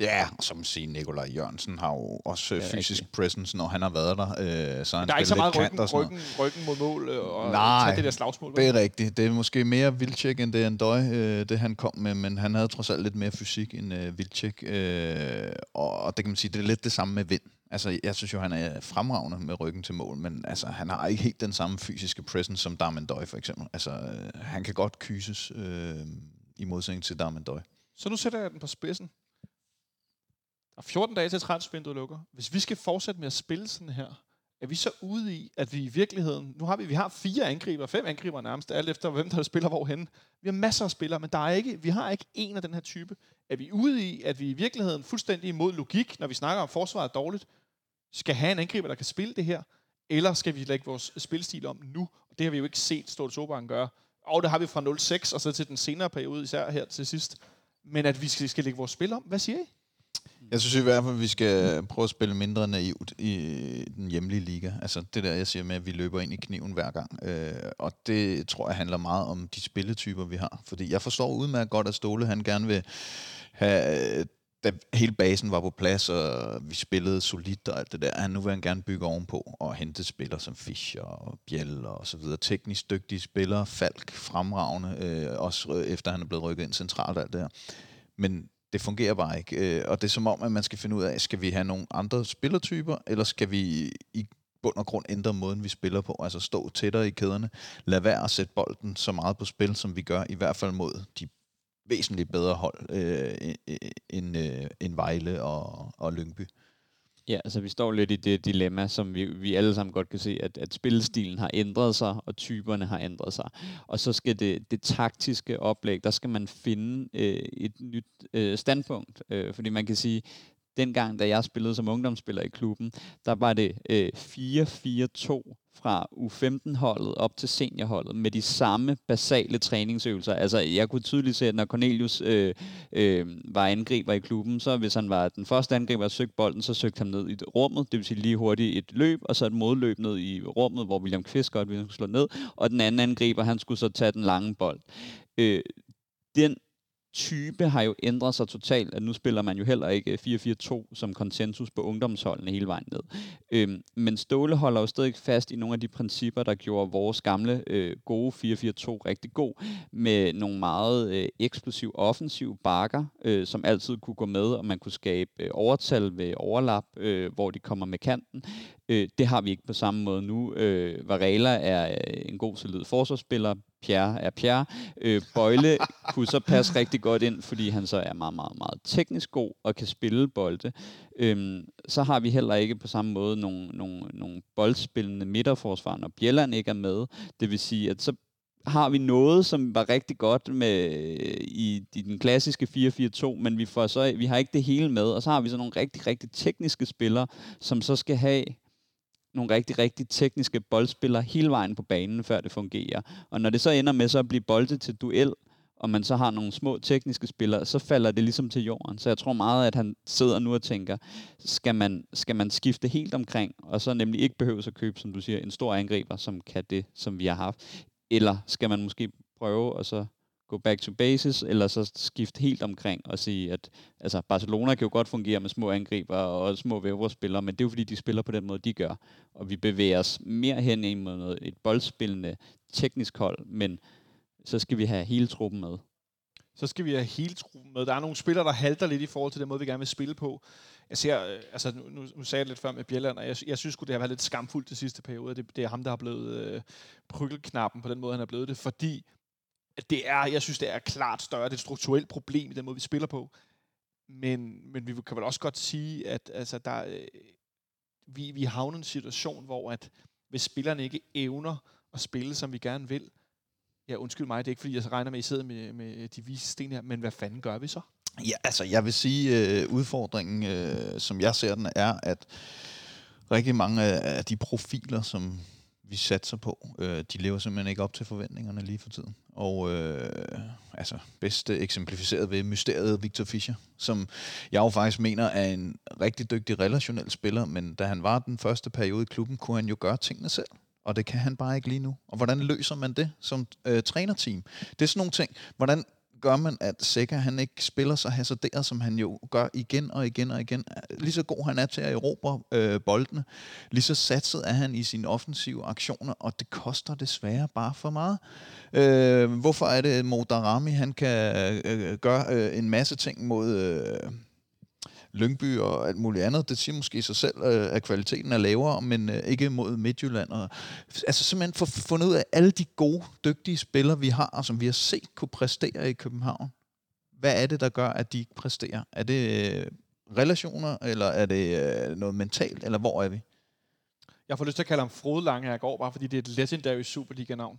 Ja, og som siger, Nikolaj Jørgensen har jo også fysisk presence, når han har været der. Så han der er ikke så meget ryggen mod mål og tage det der slagsmål. Nej, det er rigtigt. Det er måske mere Wilczek, end det Andøj, det han kom med, men han havde trods alt lidt mere fysik end Wilczek. Og det kan man sige, det er lidt det samme med Vind. Altså, jeg synes jo, han er fremragende med ryggen til mål, men altså, han har ikke helt den samme fysiske presence som Damendøj, for eksempel. Altså, han kan godt kyses i modsætning til Damendøj. Så nu sætter jeg den på spidsen. Og 14 dage til transfervinduet lukker. Hvis vi skal fortsætte med at spille sådan her, er vi så ude i, at vi i virkeligheden... Nu har vi har 5 angriber nærmest, alt efter hvem der spiller hvorhen. Vi har masser af spillere, men vi har ikke en af den her type. Er vi ude i, at vi i virkeligheden fuldstændig imod logik, når vi snakker om forsvaret dårligt, skal have en angriber, der kan spille det her? Eller skal vi lægge vores spilstil om nu? Og det har vi jo ikke set Ståle Soberen gøre. Og det har vi fra 0-6 og så til den senere periode, især her til sidst. Men at vi skal lægge vores spil om, hvad siger I? Jeg synes i hvert fald, at vi skal prøve at spille mindre naivt i den hjemlige liga. Altså det der, jeg siger med, at vi løber ind i kniven hver gang. Og det tror jeg handler meget om de spilletyper, vi har. Fordi jeg forstår udmærket godt, at Ståle han gerne vil have... Da hele basen var på plads, og vi spillede solidt og alt det der, nu vil han gerne bygge ovenpå og hente spillere som Fischer og Bjell og så videre. Teknisk dygtige spillere, Falk, fremragende, også efter han er blevet rykket ind centralt og alt det her. Men det fungerer bare ikke, og det er som om, at man skal finde ud af, skal vi have nogle andre spillertyper, eller skal vi i bund og grund ændre måden, vi spiller på, altså stå tættere i kæderne, lad være at sætte bolden så meget på spil, som vi gør, i hvert fald mod de væsentligt bedre hold end Vejle og Lyngby. Ja, altså vi står lidt i det dilemma, som vi alle sammen godt kan se, at spillestilen har ændret sig, og typerne har ændret sig. Og så skal det taktiske oplæg, der skal man finde et nyt standpunkt. Fordi man kan sige, dengang, da jeg spillede som ungdomsspiller i klubben, der var det 4-4-2 fra U15-holdet op til seniorholdet med de samme basale træningsøvelser. Altså, jeg kunne tydeligt se, at når Cornelius var angriber i klubben, så hvis han var den første angriber og søgte bolden, så søgte han ned i rummet, det vil sige lige hurtigt et løb, og så et modløb ned i rummet, hvor William Kvist godt ville slå ned, og den anden angriber, han skulle så tage den lange bold. Den type har jo ændret sig totalt, at nu spiller man jo heller ikke 4-4-2 som konsensus på ungdomsholdene hele vejen ned. Men Ståle holder jo stadig fast i nogle af de principper, der gjorde vores gamle gode 4-4-2 rigtig god, med nogle meget eksplosive offensive bakker, som altid kunne gå med, og man kunne skabe overtal ved overlap, hvor de kommer med kanten. Det har vi ikke på samme måde nu. Varela er en god, solid forsvarsspiller. Pierre er Pierre. Bøjle kunne så passe rigtig godt ind, fordi han så er meget, meget, meget teknisk god og kan spille bolde. Så har vi heller ikke på samme måde nogle boldspillende midterforsvar, når Bjelland ikke er med. Det vil sige, at så har vi noget, som var rigtig godt med i den klassiske 4-4-2, men vi har ikke det hele med. Og så har vi så nogle rigtig, rigtig tekniske spillere, som så skal have nogle rigtig, rigtig tekniske boldspillere hele vejen på banen, før det fungerer. Og når det så ender med så at blive boldet til duel, og man så har nogle små tekniske spillere, så falder det ligesom til jorden. Så jeg tror meget, at han sidder nu og tænker, skal man skifte helt omkring, og så nemlig ikke behøves at købe, som du siger, en stor angriber, som kan det, som vi har haft. Eller skal man måske prøve og så gå back to basis, eller så skifte helt omkring og sige, at altså Barcelona kan jo godt fungere med små angriber og små vævrespillere, men det er jo fordi, de spiller på den måde, de gør. Og vi bevæger os mere hen imod noget, et boldspillende teknisk hold, men så skal vi have hele truppen med. Så skal vi have hele truppen med. Der er nogle spillere, der halter lidt i forhold til den måde, vi gerne vil spille på. Jeg ser, altså nu sagde jeg lidt før med Bjelland, og jeg synes sgu, det har været lidt skamfuldt den sidste periode. Det er ham, der har blevet prykkelknappen på den måde, han er blevet det, fordi jeg synes, det er klart større. Det er et strukturelt problem i den måde, vi spiller på. Men vi kan vel også godt sige, at altså, vi havner en situation, hvor at, hvis spillerne ikke evner at spille, som vi gerne vil, ja, undskyld mig, det er ikke, fordi jeg regner med, at I sidder med de vise sten her, men hvad fanden gør vi så? Ja, altså, jeg vil sige, udfordringen, som jeg ser den, er, at rigtig mange af de profiler, som vi satser på, de lever simpelthen ikke op til forventningerne lige for tiden. Og altså bedst eksemplificeret ved mysteriet Victor Fischer, som jeg jo faktisk mener er en rigtig dygtig relationel spiller, men da han var den første periode i klubben, kunne han jo gøre tingene selv. Og det kan han bare ikke lige nu. Og hvordan løser man det som trænerteam? Det er sådan nogle ting. Hvordan gør man, at Zeca han ikke spiller så hasarderet, som han jo gør igen og igen og igen? Lige så god han er til at erobre boldene, lige så satset er han i sine offensive aktioner, og det koster desværre bare for meget. Hvorfor er det, at Mo Darami han kan gøre en masse ting mod Lyngby og alt muligt andet? Det siger måske sig selv, at kvaliteten er lavere, men ikke mod Midtjylland. Og altså simpelthen fundet ud af alle de gode, dygtige spillere, vi har, og som vi har set kunne præstere i København. Hvad er det, der gør, at de ikke præsterer? Er det relationer, eller er det noget mentalt, eller hvor er vi? Jeg får lyst til at kalde ham Frode Langegaard, bare fordi det er et legendary Superliga-navn.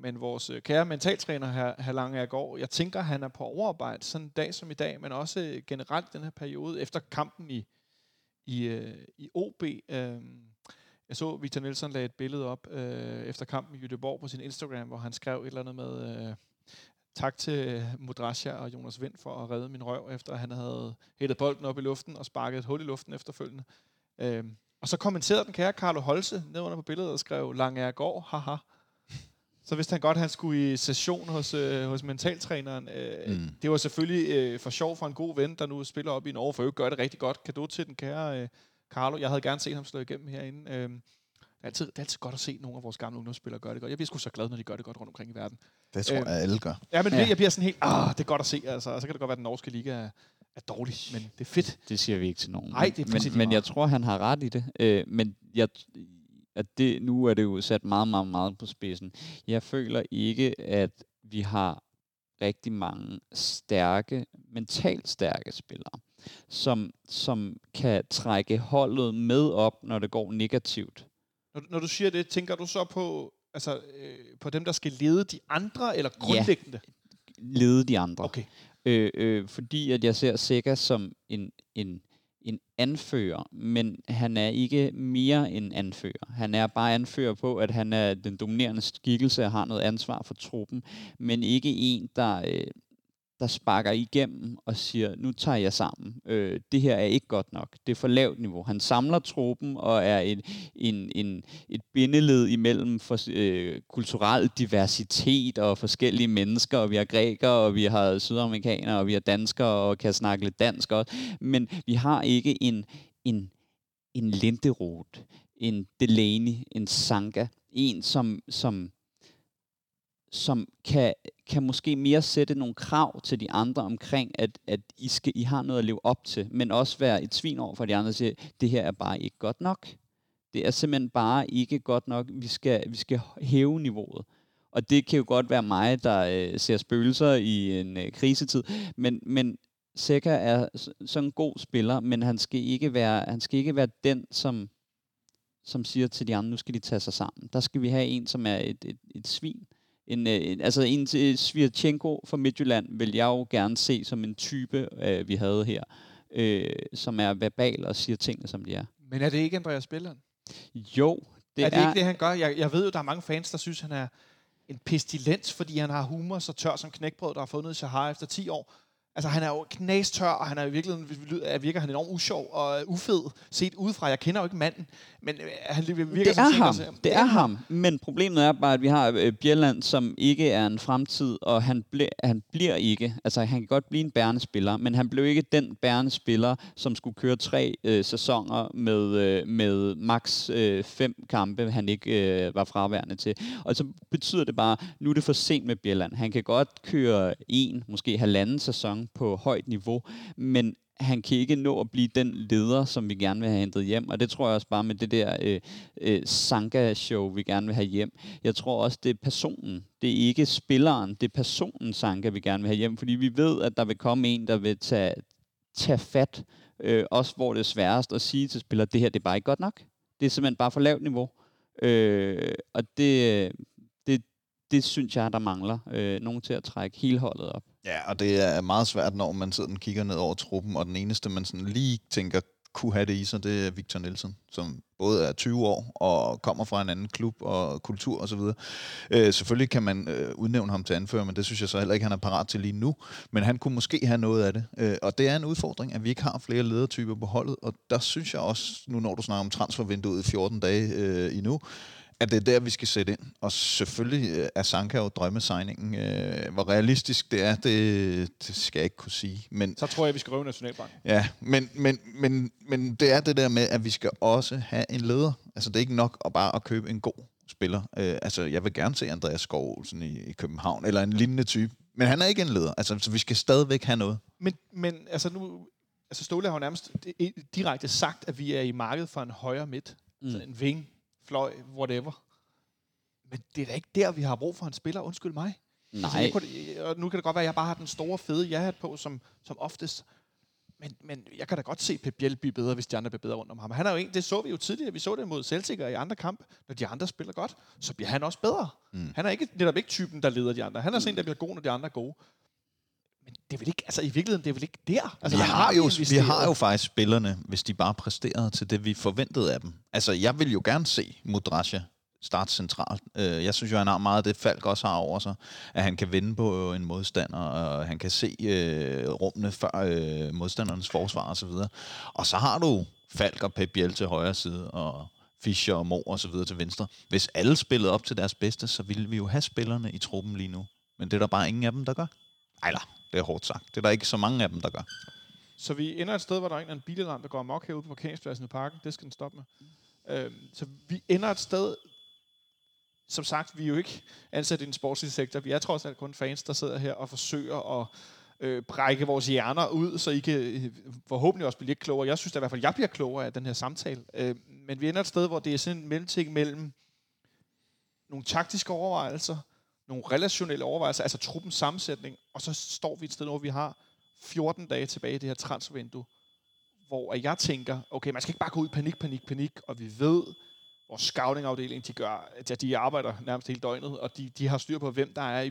Men vores kære mentaltræner her Langegaard, jeg tænker, han er på overarbejde sådan en dag som i dag, men også generelt den her periode efter kampen i OB. Jeg så, Victor Nelsson lagde et billede op efter kampen i Jødeborg på sin Instagram, hvor han skrev et eller andet med tak til Modrasja og Jonas Wind for at redde min røv, efter han havde hættet bolden op i luften og sparket et hul i luften efterfølgende. Og så kommenterede den kære Carlo Holse ned under på billedet og skrev, Langegaard, haha. Så vidste han godt, at han skulle i session hos mentaltræneren. Det var selvfølgelig for sjov for en god ven, der nu spiller op i en år, for gør det rigtig godt. Cadeau til den kære Carlo. Jeg havde gerne set ham slå igennem herinde. Det er altid godt at se nogle af vores gamle ungdomsspillere gøre det godt. Jeg bliver sgu så glad, når de gør det godt rundt omkring i verden. Det tror jeg, alle gør. Ja, men jeg bliver sådan helt, det er godt at se. Altså. Og så kan det godt være, at den norske liga er dårlig, men det er fedt. Det siger vi ikke til nogen. Nej, det er fedt. Men jeg tror, han har ret i det. Nu er det jo sat meget, meget, meget på spidsen. Jeg føler ikke, at vi har rigtig mange stærke, mentalt stærke spillere, som kan trække holdet med op, når det går negativt. Når du siger det, tænker du så på, altså, på dem, der skal lede de andre, eller grundlæggende? Ja, lede de andre. Okay. Fordi at jeg ser Zeca som en anfører, men han er ikke mere en anfører. Han er bare anfører på, at han er den dominerende skikkelse og har noget ansvar for truppen, men ikke en, der sparker igennem og siger, nu tager jeg sammen. Det her er ikke godt nok. Det er for lavt niveau. Han samler truppen og er et bindeled imellem kulturel diversitet og forskellige mennesker. Og vi har grækere, og vi har sydamerikanere, og vi har danskere, og kan snakke lidt dansk også. Men vi har ikke en Linderoth, en Delaney, en Sanka. En, som kan måske mere sætte nogle krav til de andre omkring, at I har noget at leve op til, men også være et svin over for de andre og sige, det her er bare ikke godt nok. Det er simpelthen bare ikke godt nok. Vi skal hæve niveauet. Og det kan jo godt være mig, der ser spøgelser i en krisetid, men Zeca er sådan en god spiller, men han skal ikke være den, som siger til de andre, nu skal de tage sig sammen. Der skal vi have en, som er et svin. En Svirtjenko fra Midtjylland vil jeg jo gerne se som en type, vi havde her, som er verbal og siger tingene, som de er. Men er det ikke Andreas Bjelland? Jo. Det er det ikke det, han gør? Jeg ved jo, der er mange fans, der synes, han er en pestilens, fordi han har humor så tør som knækbrød, der har fundet i Sahara efter 10 år. Altså, han er jo knastør, og han er i virkeligheden, virker han enormt usjov og ufed, set udefra. Jeg kender jo ikke manden, men han virker det er sådan, ham. Det er ham. Men problemet er bare, at vi har Bjelland, som ikke er en fremtid, og han bliver ikke. Altså, han kan godt blive en bærende spiller, men han blev ikke den bærende spiller, som skulle køre 3 sæsoner med maks 5 kampe, han ikke var fraværende til. Og så betyder det bare, nu er det for sent med Bjelland. Han kan godt køre 1, måske 1,5 sæson, på højt niveau, men han kan ikke nå at blive den leder, som vi gerne vil have hentet hjem, og det tror jeg også bare med det der Sanka-show, vi gerne vil have hjem. Jeg tror også, det er personen. Det er ikke spilleren, det er personen Sanka, vi gerne vil have hjem, fordi vi ved, at der vil komme en, der vil tage fat, også hvor det er sværest at sige til spillere, det her, det er bare ikke godt nok. Det er simpelthen bare for lavt niveau. Og det synes jeg, der mangler nogen til at trække hele holdet op. Ja, og det er meget svært, når man sidder og kigger ned over truppen, og den eneste, man sådan lige tænker, kunne have det i sig, det er Victor Nelsson, som både er 20 år og kommer fra en anden klub og kultur osv. Selvfølgelig kan man udnævne ham til anfører, men det synes jeg så heller ikke, han er parat til lige nu. Men han kunne måske have noget af det. Og det er en udfordring, at vi ikke har flere ledertyper på holdet. Og der synes jeg også, nu når du snakker om transfervinduet i 14 dage endnu, at det er der, vi skal sætte ind. Og selvfølgelig er Sanka jo drømmesigningen. Hvor realistisk det er, det skal jeg ikke kunne sige. Men, så tror jeg, vi skal røve Nationalbanken. Ja, men det er det der med, at vi skal også have en leder. Altså, det er ikke nok at bare at købe en god spiller. Altså, jeg vil gerne se Andreas Skovholsen i København, eller en lignende type. Men han er ikke en leder. Altså, så vi skal stadigvæk have noget. Men altså, nu, altså Ståle har jo nærmest direkte sagt, at vi er i markedet for en højre midt. Altså en ving. Fløj, whatever. Men det er da ikke der, vi har brug for en spiller. Undskyld mig. Nej. Og nu kan det godt være, at jeg bare har den store, fede ja-hat på, som oftest. Men jeg kan da godt se Pep Biel blive bedre, hvis de andre bliver bedre rundt om ham. Han er jo en, det så vi jo tidligere. Vi så det mod Celtic og i andre kampe. Når de andre spiller godt, så bliver han også bedre. Mm. Han er netop ikke typen, der leder de andre. Han er sådan en, der bliver god, når de andre er gode. Men det vil ikke, altså i virkeligheden, det vil ikke der. Altså, vi har jo faktisk spillerne, hvis de bare præsterede til det, vi forventede af dem. Altså, jeg vil jo gerne se Mudrasja starte centralt. Jeg synes jo, han har meget af det, Falk også har over sig, at han kan vende på en modstander, og han kan se rummene før modstanderens forsvar og så videre. Og så har du Falk og Pep Biel til højre side, og Fischer og Mohr og så videre til venstre. Hvis alle spillede op til deres bedste, så ville vi jo have spillerne i truppen lige nu. Men det er der bare ingen af dem, der gør. Ejler. Det er hårdt sagt. Det er der ikke så mange af dem, der gør. Så vi ender et sted, hvor der er en bilalarm, der går amok herude på parkeringspladsen i parken. Det skal den stoppe med. Så vi ender et sted... Som sagt, vi er jo ikke ansat i den sportslige sektor. Vi er trods alt kun fans, der sidder her og forsøger at brække vores hjerner ud, så I kan forhåbentlig også blive lidt klogere. Jeg synes da i hvert fald, jeg bliver klogere af den her samtale. Men vi ender et sted, hvor det er sådan en mellemting mellem nogle taktiske overvejelser, nogle relationelle overvejelser, altså truppens sammensætning, og så står vi et sted, hvor vi har 14 dage tilbage i det her transfervindue, hvor jeg tænker, okay, man skal ikke bare gå ud i panik, og vi ved, vores scouting-afdeling, de arbejder nærmest hele døgnet, og de har styr på, hvem der er i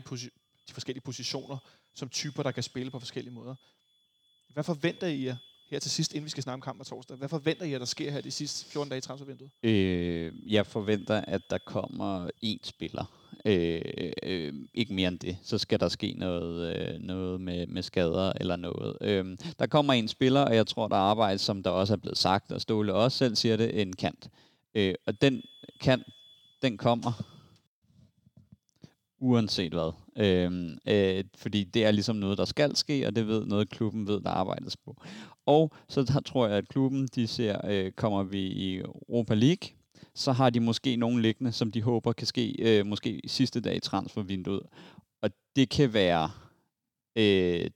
de forskellige positioner, som typer, der kan spille på forskellige måder. Hvad forventer I jer? Her til sidst, inden vi skal snakke om kampen torsdag. Hvad forventer I, at der sker her de sidste 14 dage i transfervinduet? Jeg forventer, at der kommer én spiller. Ikke mere end det. Så skal der ske noget med skader eller noget. Der kommer én spiller, og jeg tror, der arbejdes, som der også er blevet sagt, og Ståle også selv siger det, en kant. Og den kant, den kommer... uanset hvad. Fordi det er ligesom noget, der skal ske, og det ved noget, klubben ved, der arbejdes på. Og så tror jeg, at klubben, de ser, kommer vi i Europa League, så har de måske nogen liggende, som de håber kan ske måske sidste dag i transfervinduet. Og det kan være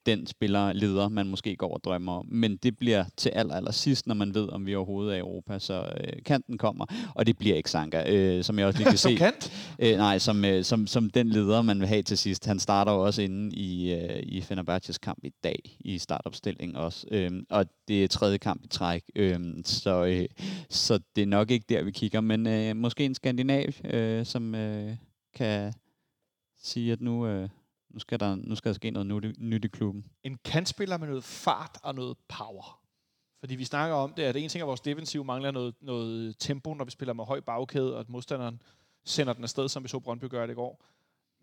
den spiller-leder, man måske går og drømmer om. Men det bliver til allersidst, når man ved, om vi overhovedet er i Europa, så kanten kommer. Og det bliver ikke Sanka, som jeg også lige kan se. Som den leder, man vil have til sidst. Han starter jo også inde i Fenerbahçes kamp i dag, i startopstilling også. Og det er 3. kamp i træk. Så det er nok ikke der, vi kigger. Men måske en skandinav, som kan sige, at nu... Nu skal der ske noget nyt i klubben. En kantspiller med noget fart og noget power. Fordi vi snakker om det, at en ting er, at vores defensiv mangler noget tempo, når vi spiller med høj bagkæde, og at modstanderen sender den afsted, som vi så Brøndby gøre det i går.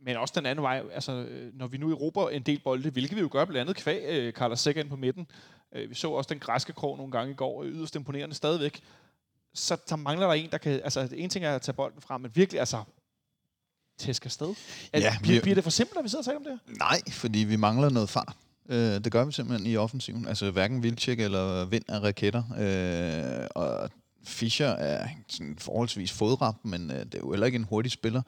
Men også den anden vej, altså når vi nu erobrer en del bolde, hvilket vi jo gør blandt andet kvæg Carlos Zeca på midten. Vi så også den græske krog nogle gange i går, yderst imponerende stadigvæk. Så der mangler der en, der kan... Altså, en ting er at tage bolden frem, men virkelig altså... tæsk afsted. Ja, bliver det for simpelt, at vi sidder og taler om det her? Nej, fordi vi mangler noget fart. Det gør vi simpelthen i offensiven. Altså, hverken Wilczek eller Vind er raketter. Og Fischer er sådan forholdsvis fodrap, men det er jo heller ikke en hurtig spiller.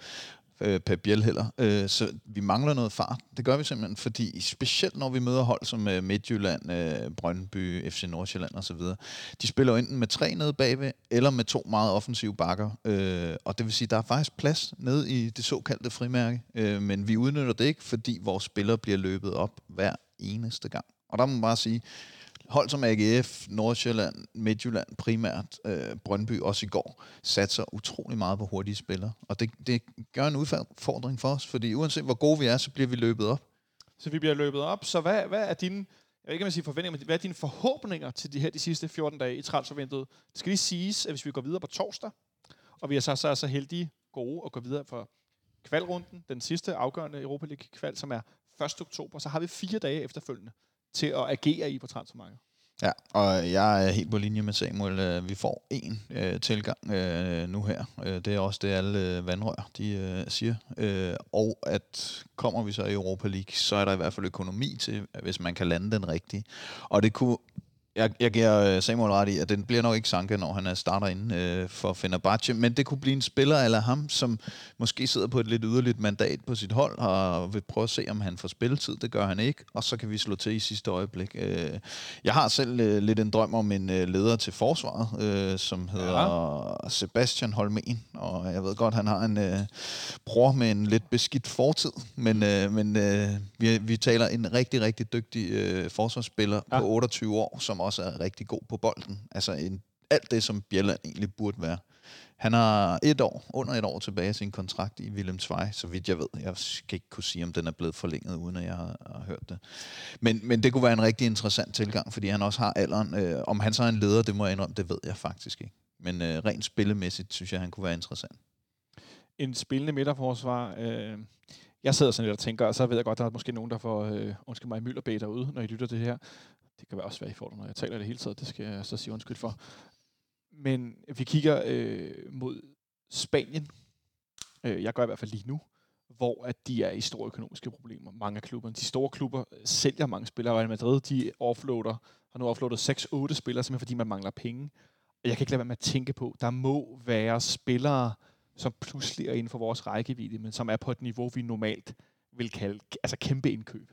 Pep Biel heller. Så vi mangler noget fart. Det gør vi simpelthen, fordi specielt når vi møder hold som Midtjylland, Brøndby, FC Nordsjælland osv., de spiller enten med 3 nede bagved, eller med 2 meget offensive bakker. Og det vil sige, at der er faktisk plads nede i det såkaldte frimærke, men vi udnytter det ikke, fordi vores spillere bliver løbet op hver eneste gang. Og der må man bare sige, hold som AGF, Nordsjælland, Midtjylland primært, Brøndby også i går, satser utrolig meget på hurtige spillere. Og det gør en udfordring for os, fordi uanset hvor gode vi er, så bliver vi løbet op. Så vi bliver løbet op. Så hvad er dine, jeg vil ikke sige forventninger, men hvad er dine forhåbninger til de sidste 14 dage i transfervinduet? Det skal lige siges, at hvis vi går videre på torsdag, og vi er så heldige, gode at gå videre for kvalrunden, den sidste afgørende Europa League kval, som er 1. oktober, så har vi 4 dage efterfølgende til at agere i på transfermarkedet. Ja, og jeg er helt på linje med Samuel. Vi får én tilgang nu her. Det er også det, alle vandrør de siger. Og at kommer vi så i Europa League, så er der i hvert fald økonomi til, hvis man kan lande den rigtige. Og det kunne... Jeg giver Samuel ret i, at den bliver nok ikke Sanka, når han er starter inde for Fenerbahce, men det kunne blive en spiller eller ham, som måske sidder på et lidt yderligt mandat på sit hold, og vil prøve at se, om han får spilletid. Det gør han ikke, og så kan vi slå til i sidste øjeblik. Jeg har selv lidt en drøm om en leder til forsvaret, som hedder Sebastian Holmen, og jeg ved godt, han har en bror med en lidt beskidt fortid, men vi taler en rigtig, rigtig dygtig forsvarsspiller på 28 år, som også er rigtig god på bolden. Altså alt det, som Bjelland egentlig burde være. Han har under et år tilbage af sin kontrakt i Willem II, så vidt jeg ved. Jeg skal ikke kunne sige, om den er blevet forlænget, uden at jeg har hørt det. Men det kunne være en rigtig interessant tilgang, fordi han også har alderen. Om han så er en leder, det må jeg indrømme, det ved jeg faktisk ikke. Men rent spillemæssigt, synes jeg, han kunne være interessant. En spillende midterforsvar... Jeg sidder sådan lidt og tænker, og så ved jeg godt, der er måske nogen, der får undskyld mig mylderbæge derude, når I lytter det her. Det kan være også svært i forhold, når jeg taler det hele tiden. Det skal jeg så sige undskyld for. Men vi kigger mod Spanien. Jeg gør i hvert fald lige nu, hvor at de er i store økonomiske problemer. Mange af klubberne. De store klubber sælger mange spillere. Real Madrid, de har nu offloadet 6-8 spillere, simpelthen fordi man mangler penge. Og jeg kan ikke lade være med at tænke på, der må være spillere, som pludselig er inden for vores rækkevidde, men som er på et niveau, vi normalt vil kalde kæmpe indkøb.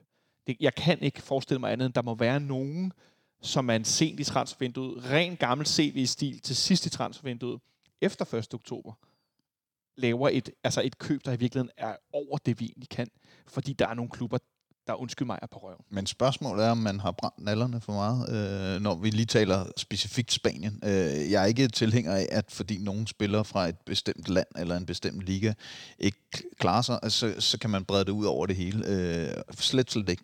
Jeg kan ikke forestille mig andet, end der må være nogen, som er en sent i transfervinduet, ren gammel CV-stil til sidst i transfervinduet, efter 1. oktober, laver et køb, der i virkeligheden er over det, vi egentlig kan. Fordi der er nogle klubber, der undskyld mig er på røven. Men spørgsmålet er, om man har brændt nallerne for meget, når vi lige taler specifikt Spanien. Jeg er ikke tilhænger af, at fordi nogen spillere fra et bestemt land eller en bestemt liga ikke klarer sig, så kan man brede det ud over det hele. Slet ikke,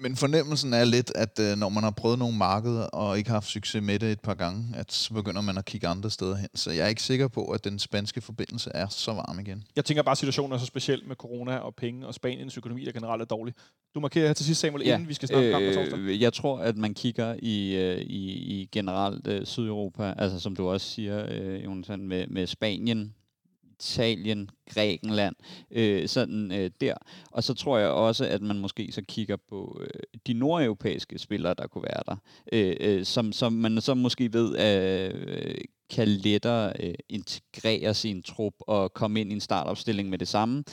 men fornemmelsen er lidt, at når man har prøvet nogle markeder og ikke har haft succes med det et par gange, at så begynder man at kigge andre steder hen. Så jeg er ikke sikker på, at den spanske forbindelse er så varm igen. Jeg tænker bare, situationen er så speciel med corona og penge og Spaniens økonomi, der generelt er dårlig. Du markerer her til sidst, Samuel, inden vi skal snakke kamp på torsdag. Jeg tror, at man kigger i generelt Sydeuropa, altså som du også siger, Jonathan, med Spanien, Italien, Grækenland, sådan der. Og så tror jeg også, at man måske så kigger på de nordeuropæiske spillere, der kunne være der, som man så måske ved kan lettere integrere sin trup og komme ind i en startopstilling med det samme.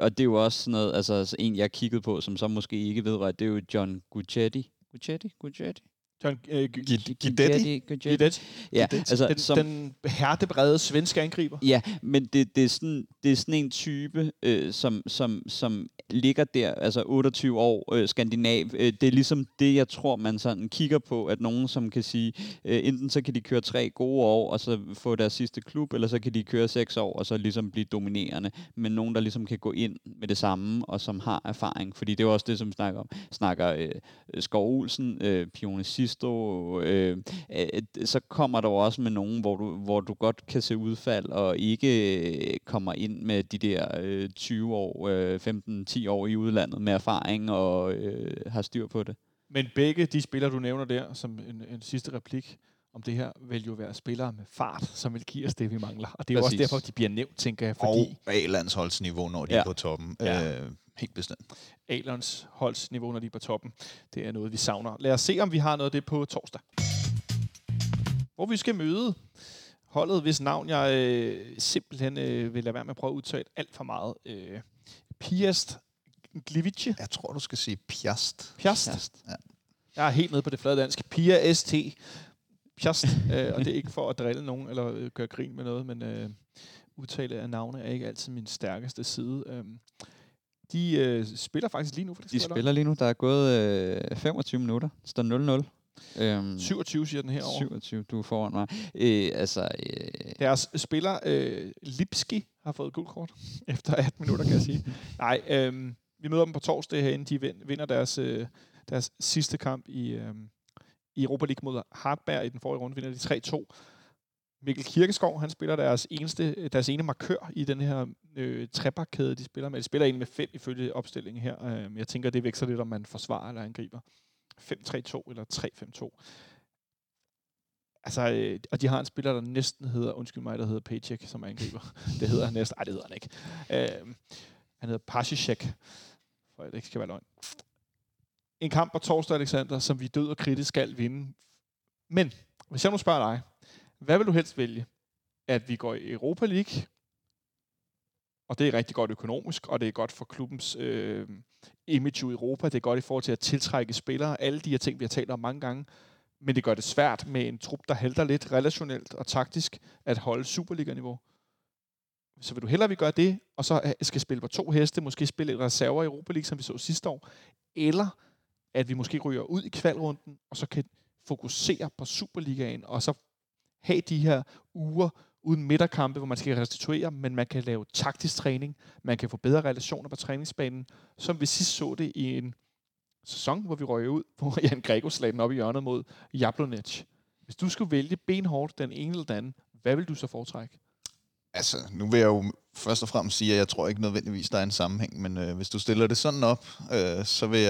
Og det er jo også sådan noget, altså en jeg kiggede på, som så måske ikke ved, det er jo John Guidetti. Guidetti. Ja, altså den hertebrede svenske angriber. Ja, men det er sådan en type, som ligger der, altså 28 år, skandinav. Det er ligesom det, jeg tror, man sådan kigger på, at nogen, som kan sige, enten så kan de køre 3 gode år, og så få deres sidste klub, eller så kan de køre 6 år, og så ligesom blive dominerende. Men nogen, der ligesom kan gå ind med det samme, og som har erfaring. Fordi det er også det, som snakker Skov Olsen, Pione Sisto. Så kommer der også med nogen, hvor du godt kan se udfald, og ikke kommer ind med de der 20 år, 15-10 år i udlandet med erfaring og har styr på det. Men begge de spillere, du nævner der, som en sidste replik om det her, vil jo være spillere med fart, som vil give os det, vi mangler. Og det er Præcis. Jo også derfor, de bliver nævnt, tænker jeg. Fordi og A-landsholdsniveau, når de er på toppen. Ja. Helt bestemt. A-landsholdsniveau, når de er på toppen. Det er noget, vi savner. Lad os se, om vi har noget af det på torsdag. Hvor vi skal møde holdet, hvis navn jeg simpelthen vil lade være med at prøve at udtale alt for meget. Piast Gliwice. Jeg tror, du skal sige Piast. Piast? Ja. Jeg er helt med på det flade dansk. Piast. Piast. Og det er ikke for at drille nogen eller gøre grin med noget, men udtale af navne er ikke altid min stærkeste side. De spiller faktisk lige nu. Der er gået 25 minutter. Det står 0-0. 27 siger den herovre. 27, du er foran mig. Deres spiller Lipski har fået gult kort efter 18 minutter, kan jeg sige. Nej, vi møder dem på torsdag herinde. De vinder deres sidste kamp i Europa League mod Hartberg i den forrige runde. Vinder de 3-2. Mikkel Kirkeskov, han spiller deres ene markør i den her trebakkæde, de spiller med. De spiller egentlig med 5 ifølge opstillingen her. Jeg tænker, det vækser lidt, om man forsvarer eller angriber. 5-3-2 eller 3-5-2. Altså, og de har en spiller, der næsten hedder, der hedder Paycheck, som angriber. Det hedder han næsten. Ej, det hedder han ikke. Han hedder Pasicek, for det ikke skal være løgn. En kamp på torsdag, Alexander, som vi død og kritisk skal vinde. Men, hvis jeg nu spørger dig, hvad vil du helst vælge? At vi går i Europa League, og det er rigtig godt økonomisk, og det er godt for klubbens image i Europa. Det er godt i forhold til at tiltrække spillere. Alle de her ting, vi har talt om mange gange. Men det gør det svært med en trup, der halter lidt relationelt og taktisk, at holde Superliga-niveau. Så vil du hellere, vi gør det, og så skal spille på 2 heste, måske spille et reserver i Europa League, som vi så sidste år, eller at vi måske ryger ud i kvalrunden, og så kan fokusere på Superligaen, og så have de her uger, uden midterkampe, hvor man skal restituere, men man kan lave taktisk træning, man kan få bedre relationer på træningsbanen, som vi sidst så det i en sæson, hvor vi røg ud, hvor Jan Gregor slagte den op i hjørnet mod Jablonec. Hvis du skulle vælge benhårdt den ene eller den anden, hvad vil du så foretrække? Altså, nu vil jeg jo først og fremmest sige, at jeg tror ikke nødvendigvis, der er en sammenhæng, men hvis du stiller det sådan op, så vil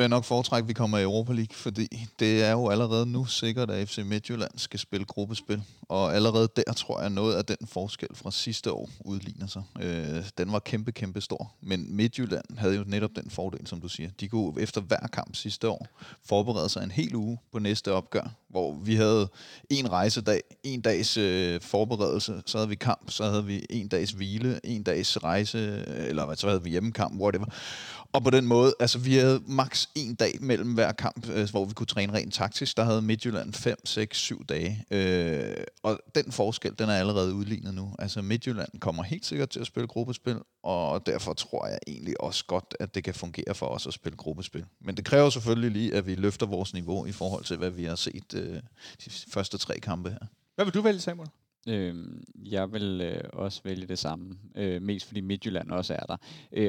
jeg nok foretrække, at vi kommer i Europa League, fordi det er jo allerede nu sikkert, at FC Midtjylland skal spille gruppespil. Og allerede der tror jeg, noget af den forskel fra sidste år udligner sig. Den var kæmpe, kæmpe stor. Men Midtjylland havde jo netop den fordel, som du siger. De kunne efter hver kamp sidste år forberede sig en hel uge på næste opgør, hvor vi havde en rejsedag, en dags forberedelse, så havde vi kamp, så havde vi en dags hvile, en dags rejse, eller så havde vi hjemmekamp, whatever. Og på den måde, altså vi havde maks en dag mellem hver kamp, hvor vi kunne træne rent taktisk. Der havde Midtjylland 5, 6, 7 dage. Og den forskel, den er allerede udlignet nu. Altså Midtjylland kommer helt sikkert til at spille gruppespil, og derfor tror jeg egentlig også godt, at det kan fungere for os at spille gruppespil. Men det kræver selvfølgelig lige, at vi løfter vores niveau i forhold til, hvad vi har set de første 3 kampe her. Hvad vil du vælge, Samuel? Jeg vil også vælge det samme, mest fordi Midtjylland også er der.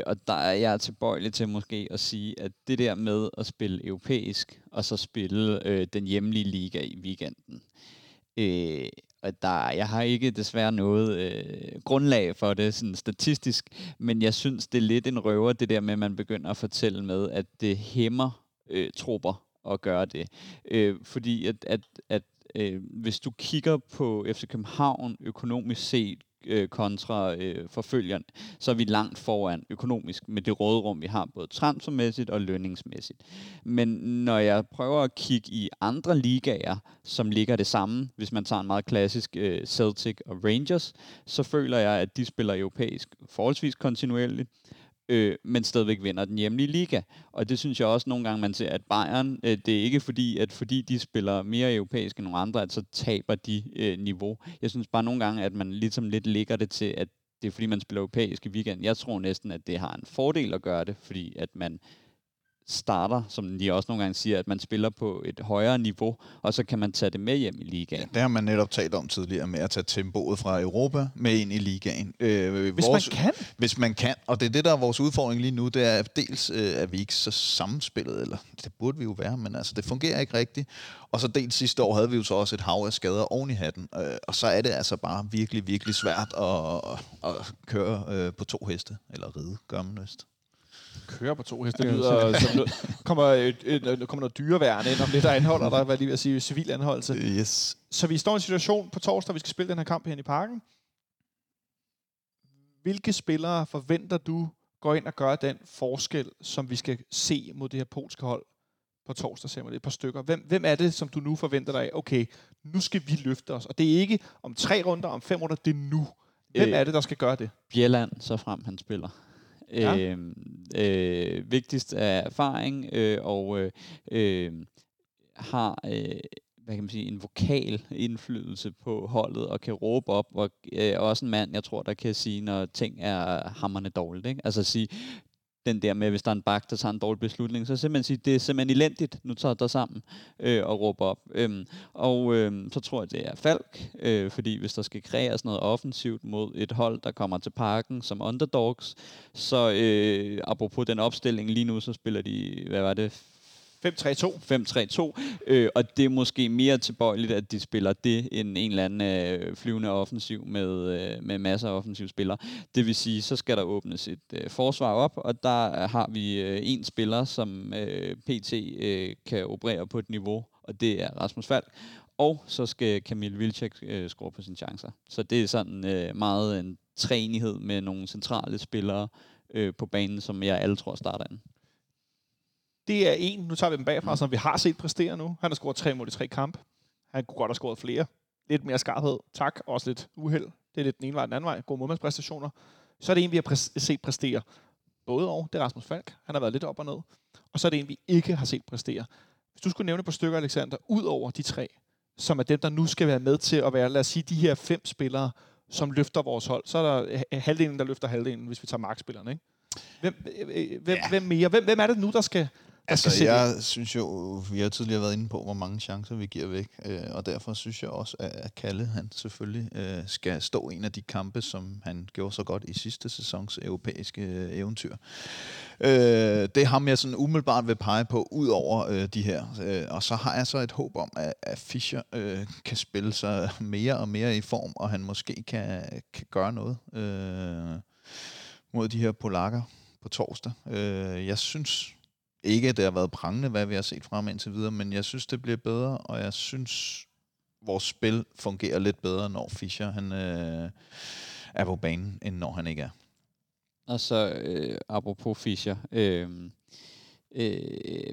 Og der er jeg tilbøjelig til måske at sige, at det der med at spille europæisk, og så spille den hjemlige liga i weekenden, jeg har ikke desværre noget grundlag for det sådan statistisk, men jeg synes, det er lidt en røver, det der med, at man begynder at fortælle med, at det hæmmer trupper at gøre det. Fordi at hvis du kigger på FC København økonomisk set kontra forfølgeren, så er vi langt foran økonomisk med det råderum, vi har, både transfermæssigt og lønningsmæssigt. Men når jeg prøver at kigge i andre ligaer, som ligger det samme, hvis man tager en meget klassisk Celtic og Rangers, så føler jeg, at de spiller europæisk forholdsvis kontinuerligt, men stadigvæk vinder den hjemlige liga. Og det synes jeg også nogle gange, man ser, at Bayern, det er ikke fordi de spiller mere europæisk end nogle andre, at så taber de niveau. Jeg synes bare nogle gange, at man ligesom lidt lægger det til, at det er fordi, man spiller europæisk i weekenden. Jeg tror næsten, at det har en fordel at gøre det, fordi at man starter, som de også nogle gange siger, at man spiller på et højere niveau, og så kan man tage det med hjem i ligaen. Ja, det har man netop talt om tidligere, med at tage tempoet fra Europa med ind i ligaen. Hvis man kan, og det er det, der er vores udfordring lige nu, det er dels, at vi ikke så sammenspillet, eller det burde vi jo være, men altså, det fungerer ikke rigtigt. Og så dels sidste år havde vi jo så også et hav af skader oven i hatten, og så er det altså bare virkelig, virkelig svært at køre på to heste, eller ride, gør man lyst. Kører på to heste, kommer noget dyreværende ind om det, der anholder dig, hvad lige vil sige, civil anholdelse. Yes. Så vi står i en situation på torsdag, vi skal spille den her kamp herinde i parken. Hvilke spillere forventer du går ind og gør den forskel, som vi skal se mod det her polske hold på torsdag, ser man det et par stykker. Hvem er det, som du nu forventer dig af? Okay, nu skal vi løfte os, og det er ikke om 3 runder, om 5 runder, det er nu. Hvem er det, der skal gøre det? Bjelland, så frem han spiller. Ja. Vigtigst er erfaring og har hvad kan man sige, en vokal indflydelse på holdet og kan råbe op og også en mand, jeg tror, der kan sige, når ting er hamrende dårligt, ikke? Altså sige den der med, hvis der er en bak, der tager en dårlig beslutning, så simpelthen sige, det er simpelthen elendigt, nu tager der sammen og råber op. Så tror jeg, det er Falk, fordi hvis der skal kreeres noget offensivt mod et hold, der kommer til parken som underdogs, så apropos den opstilling lige nu, så spiller de, 5-3-2. Og det er måske mere tilbøjeligt, at de spiller det, end en eller anden flyvende offensiv med masser af offensive spillere. Det vil sige, så skal der åbnes et forsvar op, og der har vi en spiller, som PT kan operere på et niveau, og det er Rasmus Falk. Og så skal Kamil Wilczek score på sine chancer. Så det er sådan meget en træenighed med nogle centrale spillere på banen, som jeg alle tror starter an. Det er en, nu tager vi dem bagfra, som vi har set præstere nu. Han har scoret 3 mål i 3 kampe. Han kunne godt have scoret flere. Lidt mere skarphed. Tak. Også lidt uheld. Det er lidt den ene vej og den anden vej. Gode målmandspræstationer. Så er det en, vi har set præstere. Både og. Det er Rasmus Falk. Han har været lidt op og ned. Og så er det en, vi ikke har set præstere. Hvis du skulle nævne et par stykker, Alexander, ud over de 3, som er dem, der nu skal være med til at være, lad os sige, de her 5 spillere, som løfter vores hold. Så er der halvdelen, der løfter halvdelen, hvis vi tager markspillerne, ikke? Hvem mere? Hvem er det nu, der skal... Altså, jeg synes jo, vi har tidligere været inde på, hvor mange chancer vi giver væk, og derfor synes jeg også, at Kalle, han selvfølgelig skal stå en af de kampe, som han gjorde så godt i sidste sæsons europæiske eventyr. Det er ham, jeg sådan umiddelbart vil pege på, ud over de her. Og så har jeg så et håb om, at Fischer kan spille sig mere og mere i form, og han måske kan gøre noget mod de her polakker på torsdag. Jeg synes... ikke, at det har været prangende, hvad vi har set frem indtil videre, men jeg synes, det bliver bedre, og jeg synes, vores spil fungerer lidt bedre, når Fischer han, er på banen, end når han ikke er. Og så, apropos Fischer,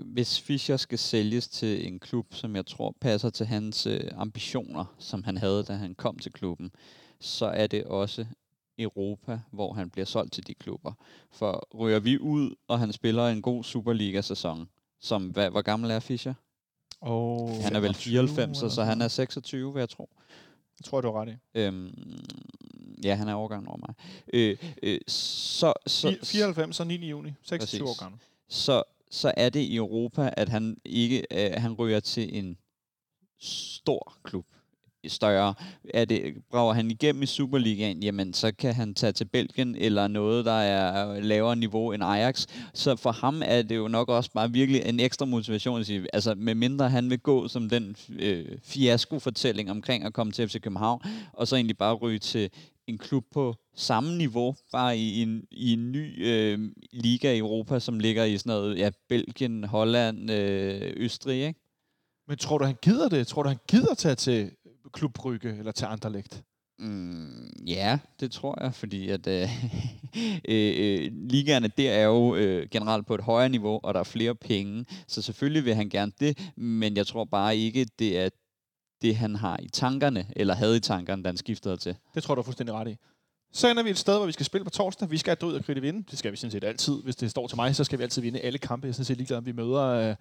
hvis Fischer skal sælges til en klub, som jeg tror passer til hans ambitioner, som han havde, da han kom til klubben, så er det også... Europa, hvor han bliver solgt til de klubber. For ryger vi ud, og han spiller en god Superliga-sæson, som, hvor gammel er Fischer? Han er vel 94, så han er 26, vil jeg tro. Jeg tror, du har ret i. Ja, han er årgangen over mig. 94 og 9. juni, 26 år gammel. Så er det i Europa, at han ikke han ryger til en stor klub. Større. Brager han igennem i Superligaen, jamen så kan han tage til Belgien eller noget, der er lavere niveau end Ajax. Så for ham er det jo nok også bare virkelig en ekstra motivation at sige, altså medmindre han vil gå som den fiasko-fortælling omkring at komme til FC København, og så egentlig bare ryge til en klub på samme niveau, bare i en ny liga i Europa, som ligger i sådan noget, ja, Belgien, Holland, Østrig, ikke? Men tror du, han gider det? Tror du, han gider tage til klubbrygge eller til Anderlecht? Ja, det tror jeg, fordi at ligaerne der er jo generelt på et højere niveau, og der er flere penge, så selvfølgelig vil han gerne det, men jeg tror bare ikke, det er det, han har i tankerne, eller havde i tankerne, da han skiftede til. Det tror du er fuldstændig ret i. Så ender vi et sted, hvor vi skal spille på torsdag. Vi skal ud og kridt vinde. Det skal vi sådan set altid. Hvis det står til mig, så skal vi altid vinde alle kampe. Jeg er sådan set ligeglad, om vi møder...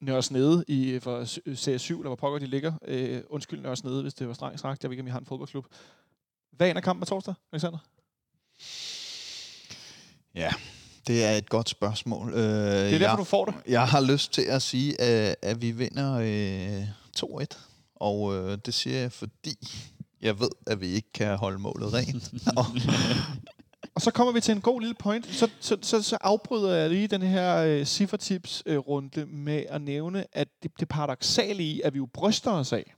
Nørresnede fra Serie 7, eller hvor pokker de ligger. Undskyld Nørresnede, hvis det var strengt sagt. Jeg ved ikke, om I har en fodboldklub. Hvad er kampen på torsdag, Alexander? Ja, det er et godt spørgsmål. Det er derfor, du får det. Jeg har lyst til at sige, at vi vinder 2-1. Og det siger jeg, fordi jeg ved, at vi ikke kan holde målet rent. Og så kommer vi til en god lille point. Så afbryder jeg lige den her ciffertips-runde med at nævne, at det paradoksale i, at vi jo bryster os af,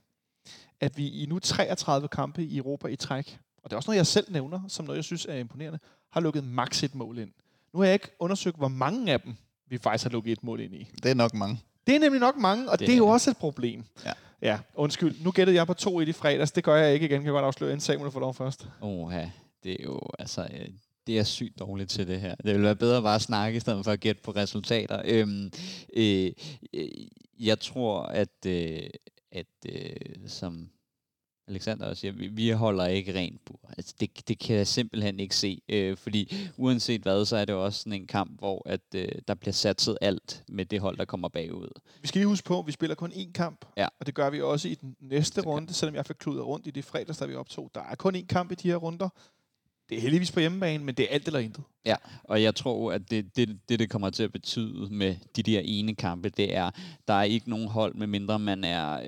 at vi i nu 33 kampe i Europa i træk, og det er også noget, jeg selv nævner, som noget, jeg synes er imponerende, har lukket maks et mål ind. Nu har jeg ikke undersøgt, hvor mange af dem vi faktisk har lukket et mål ind i. Det er nok mange. Det er nemlig nok mange, og det er jo også et problem. Ja, undskyld. Nu gættede jeg på 2-1 i fredags. Det gør jeg ikke igen. Kan jeg godt afsløre, inden Samuel får lov først. Oha, det er jo altså... Det er sygt dårligt til det her. Det ville være bedre bare at snakke, i stedet for at gætte på resultater. Jeg tror, at som Alexander også siger, vi holder ikke rent på. Altså, det kan jeg simpelthen ikke se. Fordi uanset hvad, så er det også sådan en kamp, hvor der bliver satset alt med det hold, der kommer bagud. Vi skal lige huske på, at vi spiller kun én kamp. Ja. Og det gør vi også i den næste runde, selvom jeg fik kludret rundt i det fredags, der vi optog. Der er kun én kamp i de her runder. Det er heldigvis på hjemmebane, men det er alt eller intet. Ja, og jeg tror, at det kommer til at betyde med de der ene kampe, det er, der er ikke nogen hold, medmindre man er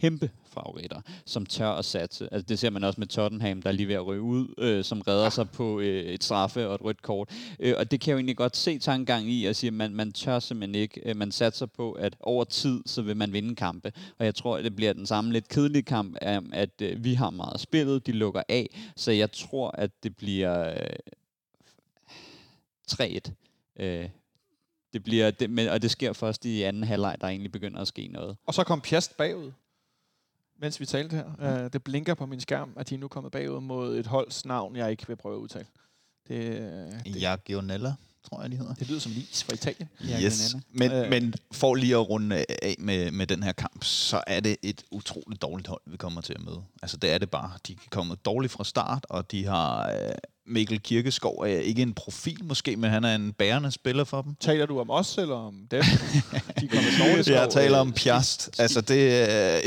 kæmpe favoritter, som tør at satse. Altså, det ser man også med Tottenham, der er lige ved at ryge ud, som redder sig på et straffe og et rødt kort. Og det kan jeg jo egentlig godt se tankegang i, at sige, at man tør simpelthen ikke. Man satser på, at over tid, så vil man vinde kampe. Og jeg tror, at det bliver den samme lidt kedelige kamp, at vi har meget spillet, de lukker af. Så jeg tror, at det bliver 3-1. Det bliver og det sker først i anden halvleg, der egentlig begynder at ske noget. Og så kom Piast bagud, mens vi talte her. Det blinker på min skærm, at de er nu kommet bagud mod et holds navn, jeg ikke vil prøve at udtale. Jagiellonella, tror jeg, de hedder. Det lyder som Lis fra Italien. Yes. Men for lige at runde af med den her kamp, så er det et utroligt dårligt hold, vi kommer til at møde. Altså, det er det bare. De er kommet dårligt fra start, og de har... Mikkel Kirkeskov er ikke en profil måske, men han er en bærende spiller for dem. Taler du om os, eller om dem? De kommer jeg taler om Piast. Altså, det er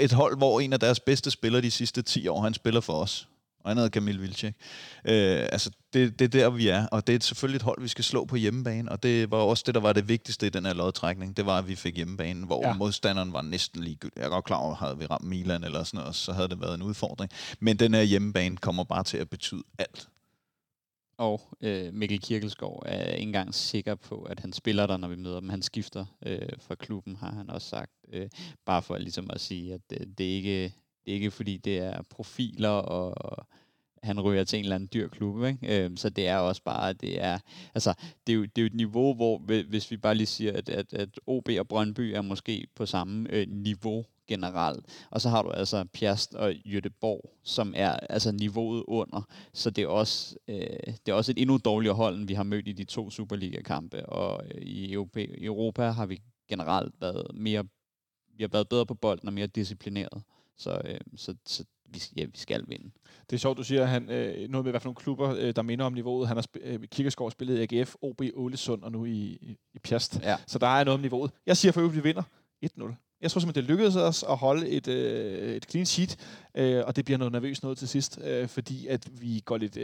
et hold, hvor en af deres bedste spillere de sidste 10 år, han spiller for os. Og han hedder Kamil Wilczek. Altså, det er der, vi er. Og det er selvfølgelig et hold, vi skal slå på hjemmebane. Og det var også det, der var det vigtigste i den her lodtrækning. Det var, at vi fik hjemmebane, hvor modstanderen var næsten ligegyldig. Jeg er godt klar over, havde vi ramt Milan eller sådan noget, så havde det været en udfordring. Men den her hjemmebane kommer bare til at betyde alt. Og Mikkel Kirkeskov er ikke engang sikker på, at han spiller der, når vi møder dem. Han skifter fra klubben, har han også sagt. Bare for ligesom at sige, at det er ikke fordi det er profiler, og han ryger til en eller anden dyr klub, ikke? Så det er også bare, det er jo et niveau, hvor hvis vi bare lige siger, at OB og Brøndby er måske på samme niveau generelt, og så har du altså Piast og Jødeborg, som er altså niveauet under, så det er også et endnu dårligere hold, end vi har mødt i de 2 Superliga-kampe, og i Europa har vi generelt været vi har været bedre på bolden og mere disciplineret. Så vi skal vinde. Det er sjovt, du siger, at han noget med i hvert fald nogle klubber, der minder om niveauet. Han har Kirkeskov spillet i AGF, OB, Ålesund og nu i Piast. Ja. Så der er noget om niveauet. Jeg siger for øvrigt, vi vinder 1-0. Jeg tror simpelthen, det lykkedes os at holde et clean sheet, og det bliver noget nervøst noget til sidst, fordi at vi går lidt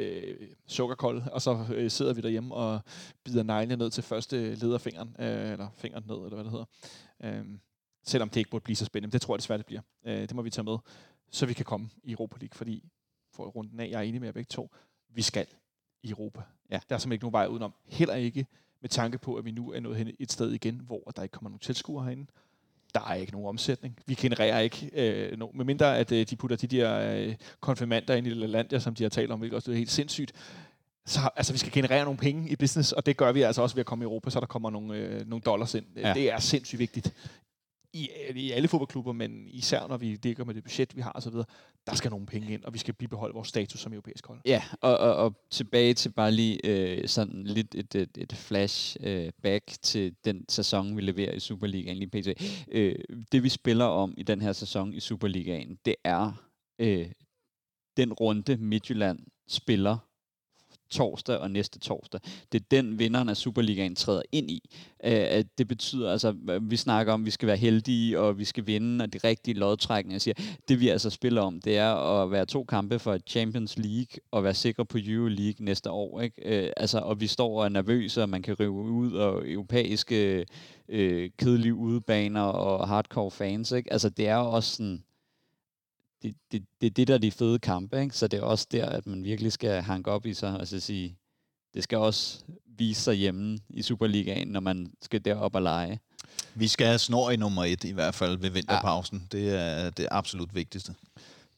sukkerkold, og så sidder vi derhjemme og bider neglene ned til første lederfingeren, eller fingeren ned, eller hvad det hedder. Selvom det ikke burde blive så spændende. Det tror jeg desværre, det bliver. Det må vi tage med, så vi kan komme i Europa League, fordi for runden af, jeg er enig med jer begge to, vi skal i Europa. Ja. Der er simpelthen ikke nogen vej udenom. Heller ikke med tanke på, at vi nu er nået hen et sted igen, hvor der ikke kommer nogen tilskuere herinde. Der er ikke nogen omsætning. Vi genererer ikke nogen. Medmindre, at de putter de der konfirmander ind i Lalandia, som de har talt om, hvilket også er helt sindssygt. Så altså, vi skal generere nogle penge i business, og det gør vi altså også ved at komme i Europa, så der kommer nogle dollars ind. Ja. Det er sindssygt vigtigt. I alle fodboldklubber, men især når vi dækker med det budget, vi har osv., der skal nogle penge ind, og vi skal bibeholde vores status som europæisk hold. Ja, og tilbage til bare lige sådan lidt et flashback til den sæson, vi leverer i Superligaen lige pt. Det vi spiller om i den her sæson i Superligaen, det er den runde Midtjylland spiller torsdag og næste torsdag. Det er den, vinderen af Superligaen træder ind i. Det betyder altså, vi snakker om, at vi skal være heldige, og vi skal vinde, og de rigtige lodtrækninger. Jeg siger, det vi altså spiller om, det er at være 2 kampe for Champions League, og være sikre på Euro League næste år. Ikke? Altså, og vi står og er nervøse, og man kan rive ud, og europæiske kedelige udebaner, og hardcore fans. Ikke? Altså, det er også sådan... Det er det, der er de fede kampe, ikke? Så det er også der, at man virkelig skal hanke op i sig og så sige, det skal også vise sig hjemme i Superligaen, når man skal derop og lege. Vi skal have snor i nummer 1, i hvert fald ved vinterpausen. Ja. Det er det absolut vigtigste.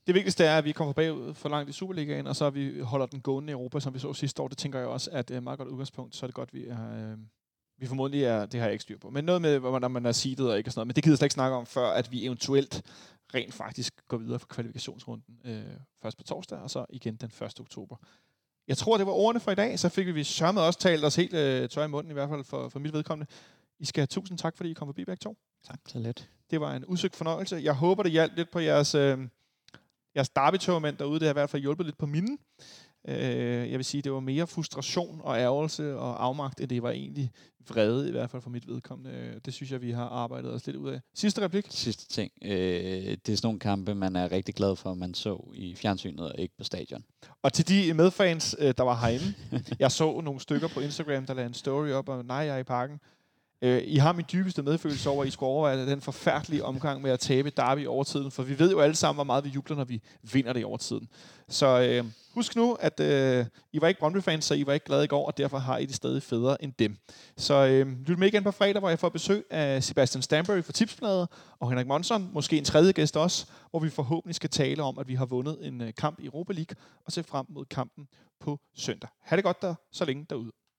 Det vigtigste er, at vi kommer bagud for langt i Superligaen, og så vi holder den gående i Europa, som vi så sidste år. Det tænker jeg også, at meget godt udgangspunkt, så er det godt, vi har... Vi formodentlig er, det har jeg ikke styr på, men noget med, hvordan man er seedet og ikke og sådan noget, men det gider jeg slet ikke snakke om, før at vi eventuelt rent faktisk går videre fra kvalifikationsrunden først på torsdag, og så igen den 1. oktober. Jeg tror, det var ordene for i dag, så fik vi sørme også talt os helt tør i munden, i hvert fald for mit vedkommende. I skal have 1000 tak, fordi I kom forbi begge to. Tak, så let. Det var en udsøgt fornøjelse. Jeg håber, det hjalp lidt på jeres derby-tøgermænd derude. Det har i hvert fald hjulpet lidt på mine. Jeg vil sige, det var mere frustration og ærgelse og afmagt, end det var egentlig vrede, i hvert fald for mit vedkommende. Det synes jeg, vi har arbejdet os lidt ud af. Sidste replik? Sidste ting. Det er sådan nogle kampe, man er rigtig glad for, man så i fjernsynet og ikke på stadion. Og til de medfans, der var herinde. Jeg så nogle stykker på Instagram, der lagde en story op, og nej, jeg er i parken. I har min dybeste medfølelse over, at I skulle overveje den forfærdelige omgang med at tabe derby i overtiden, for vi ved jo alle sammen, hvor meget vi jubler, når vi vinder det i overtiden. Så husk nu, at I var ikke Brøndby-fans, så I var ikke glade i går, og derfor har I det stadig federe end dem. Så lyt med igen på fredag, hvor jeg får besøg af Sebastian Stanbury fra Tipsbladet, og Henrik Monson, måske en tredje gæst også, hvor vi forhåbentlig skal tale om, at vi har vundet en kamp i Europa League, og se frem mod kampen på søndag. Ha' det godt der, så længe derude.